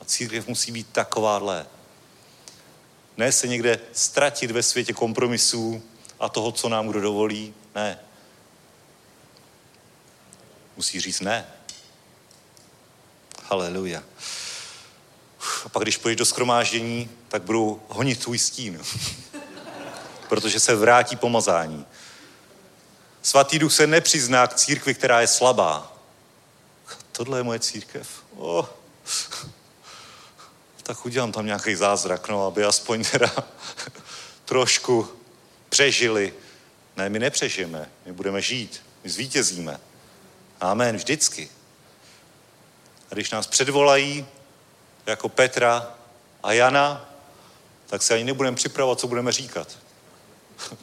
A církev musí být takováhle. Ne se někde ztratit ve světě kompromisů a toho, co nám kdo dovolí, ne. Musí říct ne. Haleluja. A pak, když půjdeš do shromáždění, tak budou honit tvůj stín. Protože se vrátí pomazání. Svatý duch se nepřizná k církvi, která je slabá. Tohle je moje církev. Oh. Tak udělám tam nějaký zázrak, no, aby aspoň teda trošku přežili. Ne, my nepřežijeme, my budeme žít, my zvítězíme. Amen, vždycky. A když nás předvolají, jako Petra a Jana, tak se ani nebudeme připravovat, co budeme říkat.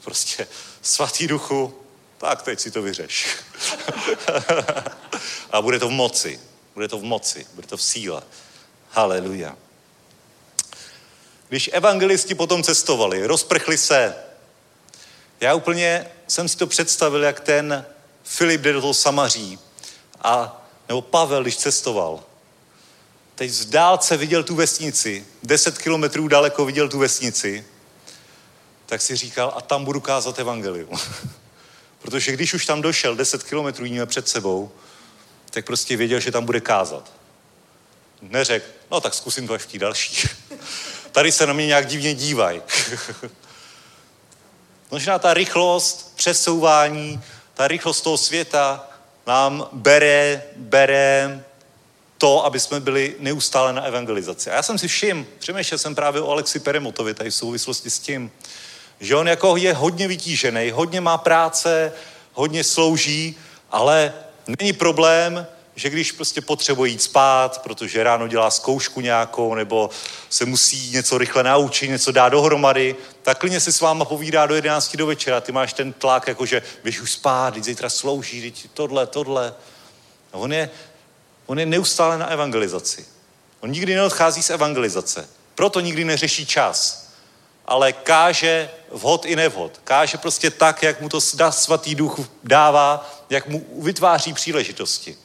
Prostě, svatý duchu, tak teď si to vyřeš. A bude to v moci, bude to v moci, bude to v síle. Haleluja. Když evangelisti potom cestovali, rozprchli se, já úplně jsem si to představil, jak ten Filip jde do toho Samaří, a, nebo Pavel, když cestoval. Teď z dálce viděl tu vesnici, deset kilometrů daleko viděl tu vesnici, tak si říkal, a tam budu kázat evangelium. Protože když už tam došel deset kilometrů jiným před sebou, tak prostě věděl, že tam bude kázat. Neřekl, no tak zkusím to až v té další. Tady se na mě nějak divně dívají. Možná ta rychlost přesouvání, ta rychlost toho světa nám bere, bere to, aby jsme byli neustále na evangelizaci. A já jsem si všiml, přemýšlel jsem právě o Alexi Peremotovi tady v souvislosti s tím, že on jako je hodně vytížený, hodně má práce, hodně slouží, ale není problém, že když prostě potřebuje jít spát, protože ráno dělá zkoušku nějakou, nebo se musí něco rychle naučit, něco dá dohromady, tak klidně si s váma povídá do jedenácti do večera. Ty máš ten tlak, jakože běž už spát, teď zítra slouží, teď tohle, tohle. A on je, on je neustále na evangelizaci. On nikdy neodchází z evangelizace. Proto nikdy neřeší čas. Ale káže vhod i nevhod. Káže prostě tak, jak mu to svatý duch dává, jak mu vytváří příležitosti.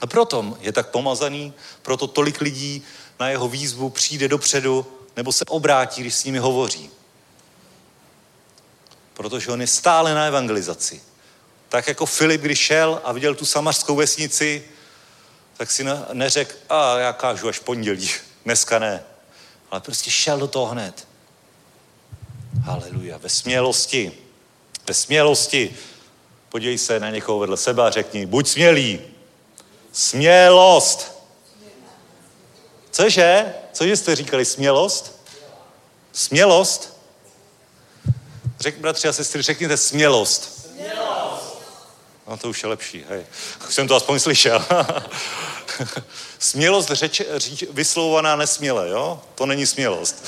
A proto je tak pomazaný, proto tolik lidí na jeho výzvu přijde dopředu nebo se obrátí, když s nimi hovoří. Protože on je stále na evangelizaci. Tak jako Filip, když šel a viděl tu samařskou vesnici, tak si neřekl, a já kážu až pondělí, dneska ne. Ale prostě šel do toho hned. Haleluja, ve smělosti, ve smělosti. Podívej se na někoho vedle sebe a řekni, buď smělý. Smělost. Cože? Cože jste říkali? Smělost? Smělost? Řek, bratři a sestry, řekněte smělost. Smělost. No to už je lepší, hej. Už jsem to aspoň slyšel. Smělost řeč, řeč, vyslovovaná nesměle, jo? To není smělost.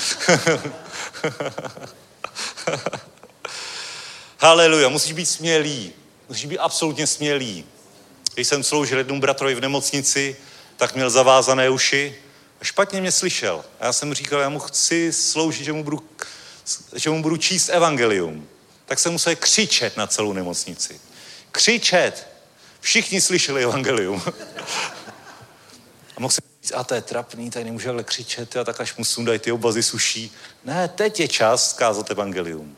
Haleluja, musíš být smělý. Musíš být absolutně smělý. Když jsem sloužil jednomu bratrovi v nemocnici, tak měl zavázané uši a špatně mě slyšel. A já jsem říkal, já mu chci sloužit, že mu budu, že mu budu číst evangelium. Tak jsem musel křičet na celou nemocnici. Křičet! Všichni slyšeli evangelium. A mohl jsem říct, a to je trapný, tady nemůžu ale křičet, a tak až mu sundají ty obazy z uší. Ne, teď je čas kázat evangelium.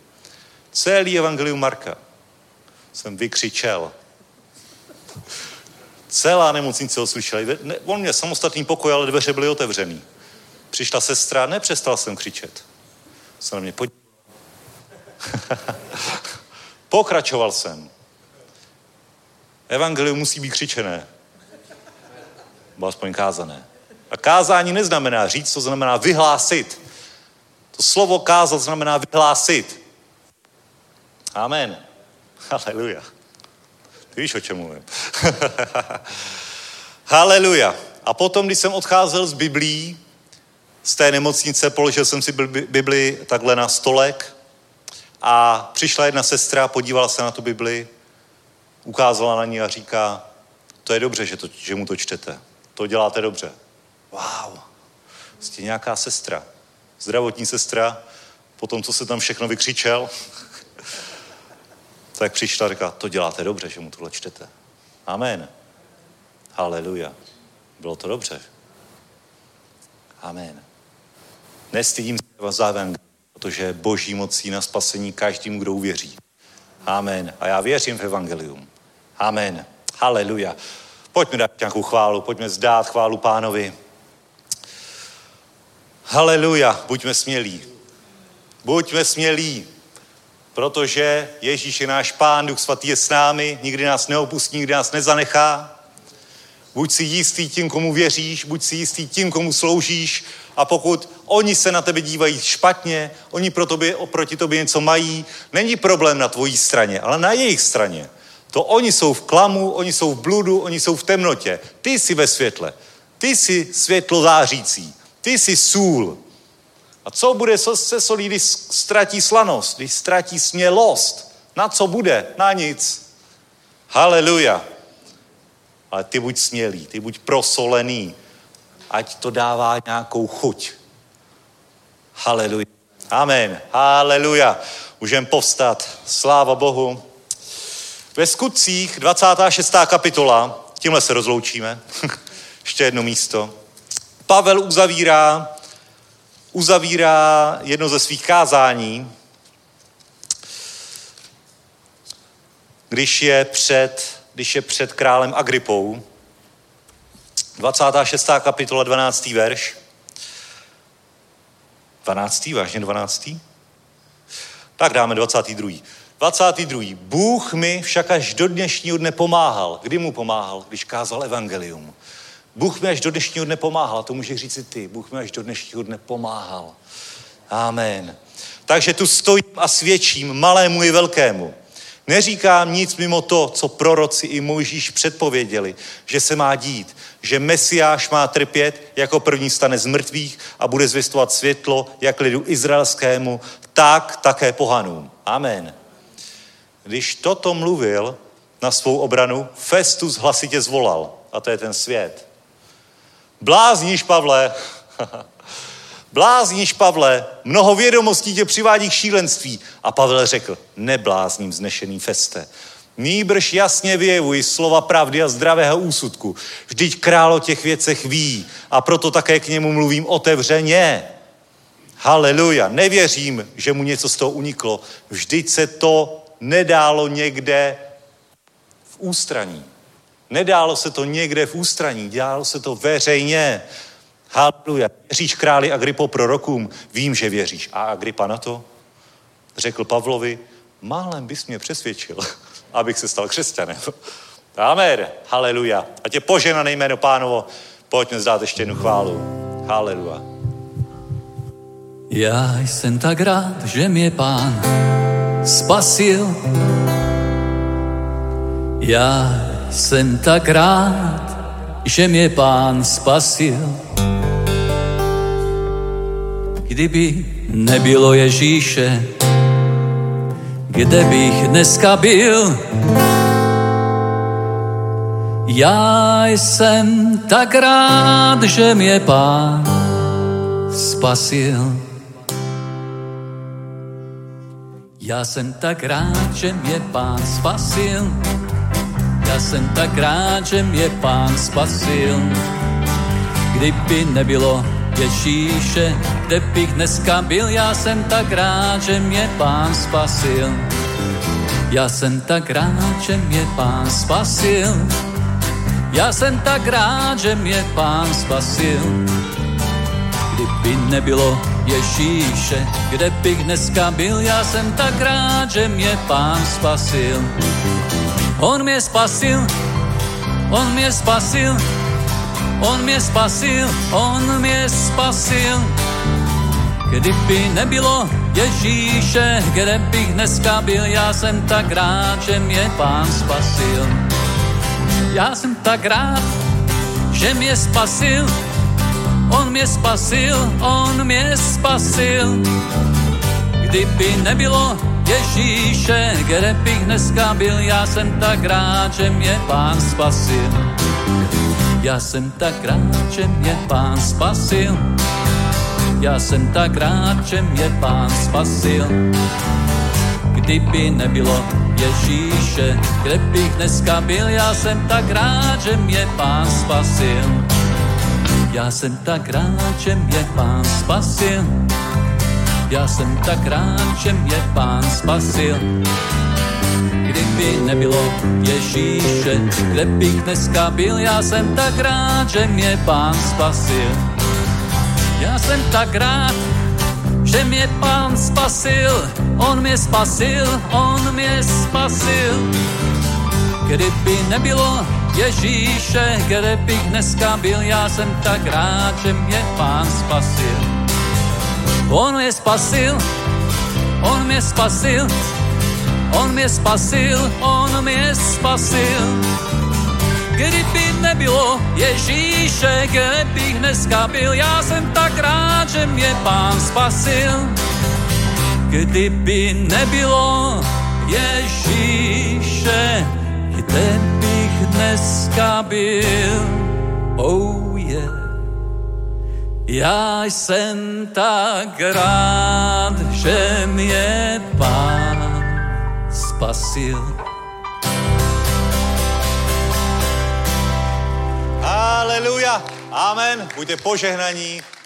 Celý evangelium Marka jsem vykřičel. Celá nemocnice ho slyšela. On měl samostatný pokoj, ale dveře byly otevřený. Přišla sestra, nepřestal jsem křičet. Se na mě podíval. Pokračoval jsem. Evangelium musí být křičené. Bylo aspoň kázané. A kázání neznamená říct, to znamená vyhlásit. To slovo kázat znamená vyhlásit. Amen. Haleluja. Víš, o čem mluvím. Haleluja. A potom, když jsem odcházel z Biblí, z té nemocnice, položil jsem si Bibli takhle na stolek a přišla jedna sestra, podívala se na tu Bibli, ukázala na ní a říká, to je dobře, že, to, že mu to čtete. To děláte dobře. Wow. Jste nějaká sestra. Zdravotní sestra. Po tom, co se tam všechno vykřičel, tak přišla a říká, to děláte dobře, že mu tohle čtete. Amen. Haleluja. Bylo to dobře. Amen. Nestydím se za evangelium. protože Boží mocí na spasení každým, kdo uvěří. Amen. A já věřím v evangelium. Amen. Haleluja. Pojďme dát nějakou chválu, pojďme zdát chválu Pánovi. Haleluja. Buďme smělí. Buďme smělí, protože Ježíš je náš Pán, Duch Svatý je s námi, nikdy nás neopustí, nikdy nás nezanechá. Buď si jistý tím, komu věříš, buď si jistý tím, komu sloužíš, a pokud oni se na tebe dívají špatně, oni pro tobě, oproti tobě něco mají, není problém na tvojí straně, ale na jejich straně. To oni jsou v klamu, oni jsou v bludu, oni jsou v temnotě. Ty jsi ve světle. Ty jsi světlo zářící. Ty jsi sůl. A co bude se solí, když ztratí slanost, když ztratí smělost? Na co bude? Na nic. Haleluja. Ale ty buď smělý, ty buď prosolený. Ať to dává nějakou chuť. Haleluja. Amen. Haleluja. Můžeme povstat. Sláva Bohu. Ve Skutcích dvacátá šestá kapitola, tímhle se rozloučíme, ještě jedno místo. Pavel uzavírá, uzavírá jedno ze svých kázání, když je před, když je před králem Agripou. dvacátá šestá kapitola, dvanáctý verš. dvanáctý Vážně dvanáctý Tak dáme dvacátý druhý dvacátý druhý Bůh mi však až do dnešního dne pomáhal. Kdy mu pomáhal? Když kázal evangelium. Bůh mi až do dnešního dne pomáhal. To můžeš říct i ty. Bůh mi až do dnešního dne pomáhal. Amen. Takže tu stojím a svědčím malému i velkému. Neříkám nic mimo to, co proroci i Mojžíš předpověděli, že se má dít, že Mesiáš má trpět, jako první stane z mrtvých a bude zvěstovat světlo jak lidu izraelskému, tak také pohanům. Amen. Když toto mluvil na svou obranu, Festus hlasitě zvolal. A to je ten svět. Blázníš, Pavle. Blázníš, Pavle. Mnoho vědomostí tě přivádí k šílenství. A Pavel řekl, neblázním vznešený Feste. Nýbrž jasně vyjevuji slova pravdy a zdravého úsudku. Vždyť král o těch věcech ví. A proto také k němu mluvím otevřeně. Haleluja. Nevěřím, že mu něco z toho uniklo. Vždyť se to nedálo někde v ústraní. Nedálo se to někde v ústraní, dělalo se to veřejně. Haleluja. Věříš králi Agripo prorokům? Vím, že věříš. A Agripa na to řekl Pavlovi, málem bys mě přesvědčil, abych se stal křesťanem. Amen. Haleluja. Ať je poženané jméno Pánovo. Pojďme zdát ještě jednu chválu. Haleluja. Já jsem tak rád, že mě Pán spasil. Já jsem tak rád, že mě Pán spasil. Kdyby nebylo Ježíše, kde bych dneska byl? Já jsem tak rád, že mě Pán spasil. Já jsem tak rád, že mě Pán spasil. Já jsem tak rád, že mě Pán spasil. Kdyby nebylo Ježíše, kde bych dneska byl? Já jsem tak rád, že mě Pán spasil. Já jsem tak rád, že mě Pán spasil. Já jsem tak rád, že mě Pán spasil. Kdyby nebylo Ježíše, kde bych dneska byl? Já jsem tak rád, že mě Pán spasil. On mě spasil, on mě spasil, on mě spasil, on mě spasil. Kdyby nebylo Ježíše, kde bych dneska byl? Já jsem tak rád, že mě Pán spasil. Já jsem tak rád, že mě spasil. On mě spasil, on mě spasil. Kdyby nebylo Ježíše, kde bych dneska byl? Já jsem tak rád, že mě Pán spasil. Já jsem tak rád, že mě Pán spasil. Já jsem tak rád, že mě Pán spasil. Kdyby nebylo Ježíše, kde bych dneska byl? Já jsem tak rád, že mě Pán spasil. Já jsem tak rád, že mě Pán spasil. Já jsem tak rád, že mě Pán spasil. Kdyby nebylo Ježíše, kde bych dneska byl? Já jsem tak rád, že mě Pán spasil. Já jsem tak rád, že mě Pán spasil. On mě spasil, on mě spasil. Kdyby nebylo Ježíše, kde bych dneska byl? Já jsem tak rád, že mě Pán spasil. On mě spasil, on mě spasil. On mě spasil, on mě spasil. Kdyby nebylo Ježíše, kde bych dneska byl? Já jsem tak rád, že mě Pán spasil. Kdyby nebylo Ježíše, kde bych dneska byl? Oh yeah. Já jsem tak rád, že mě Pán spasil. Haleluja, amen, buďte požehnaní.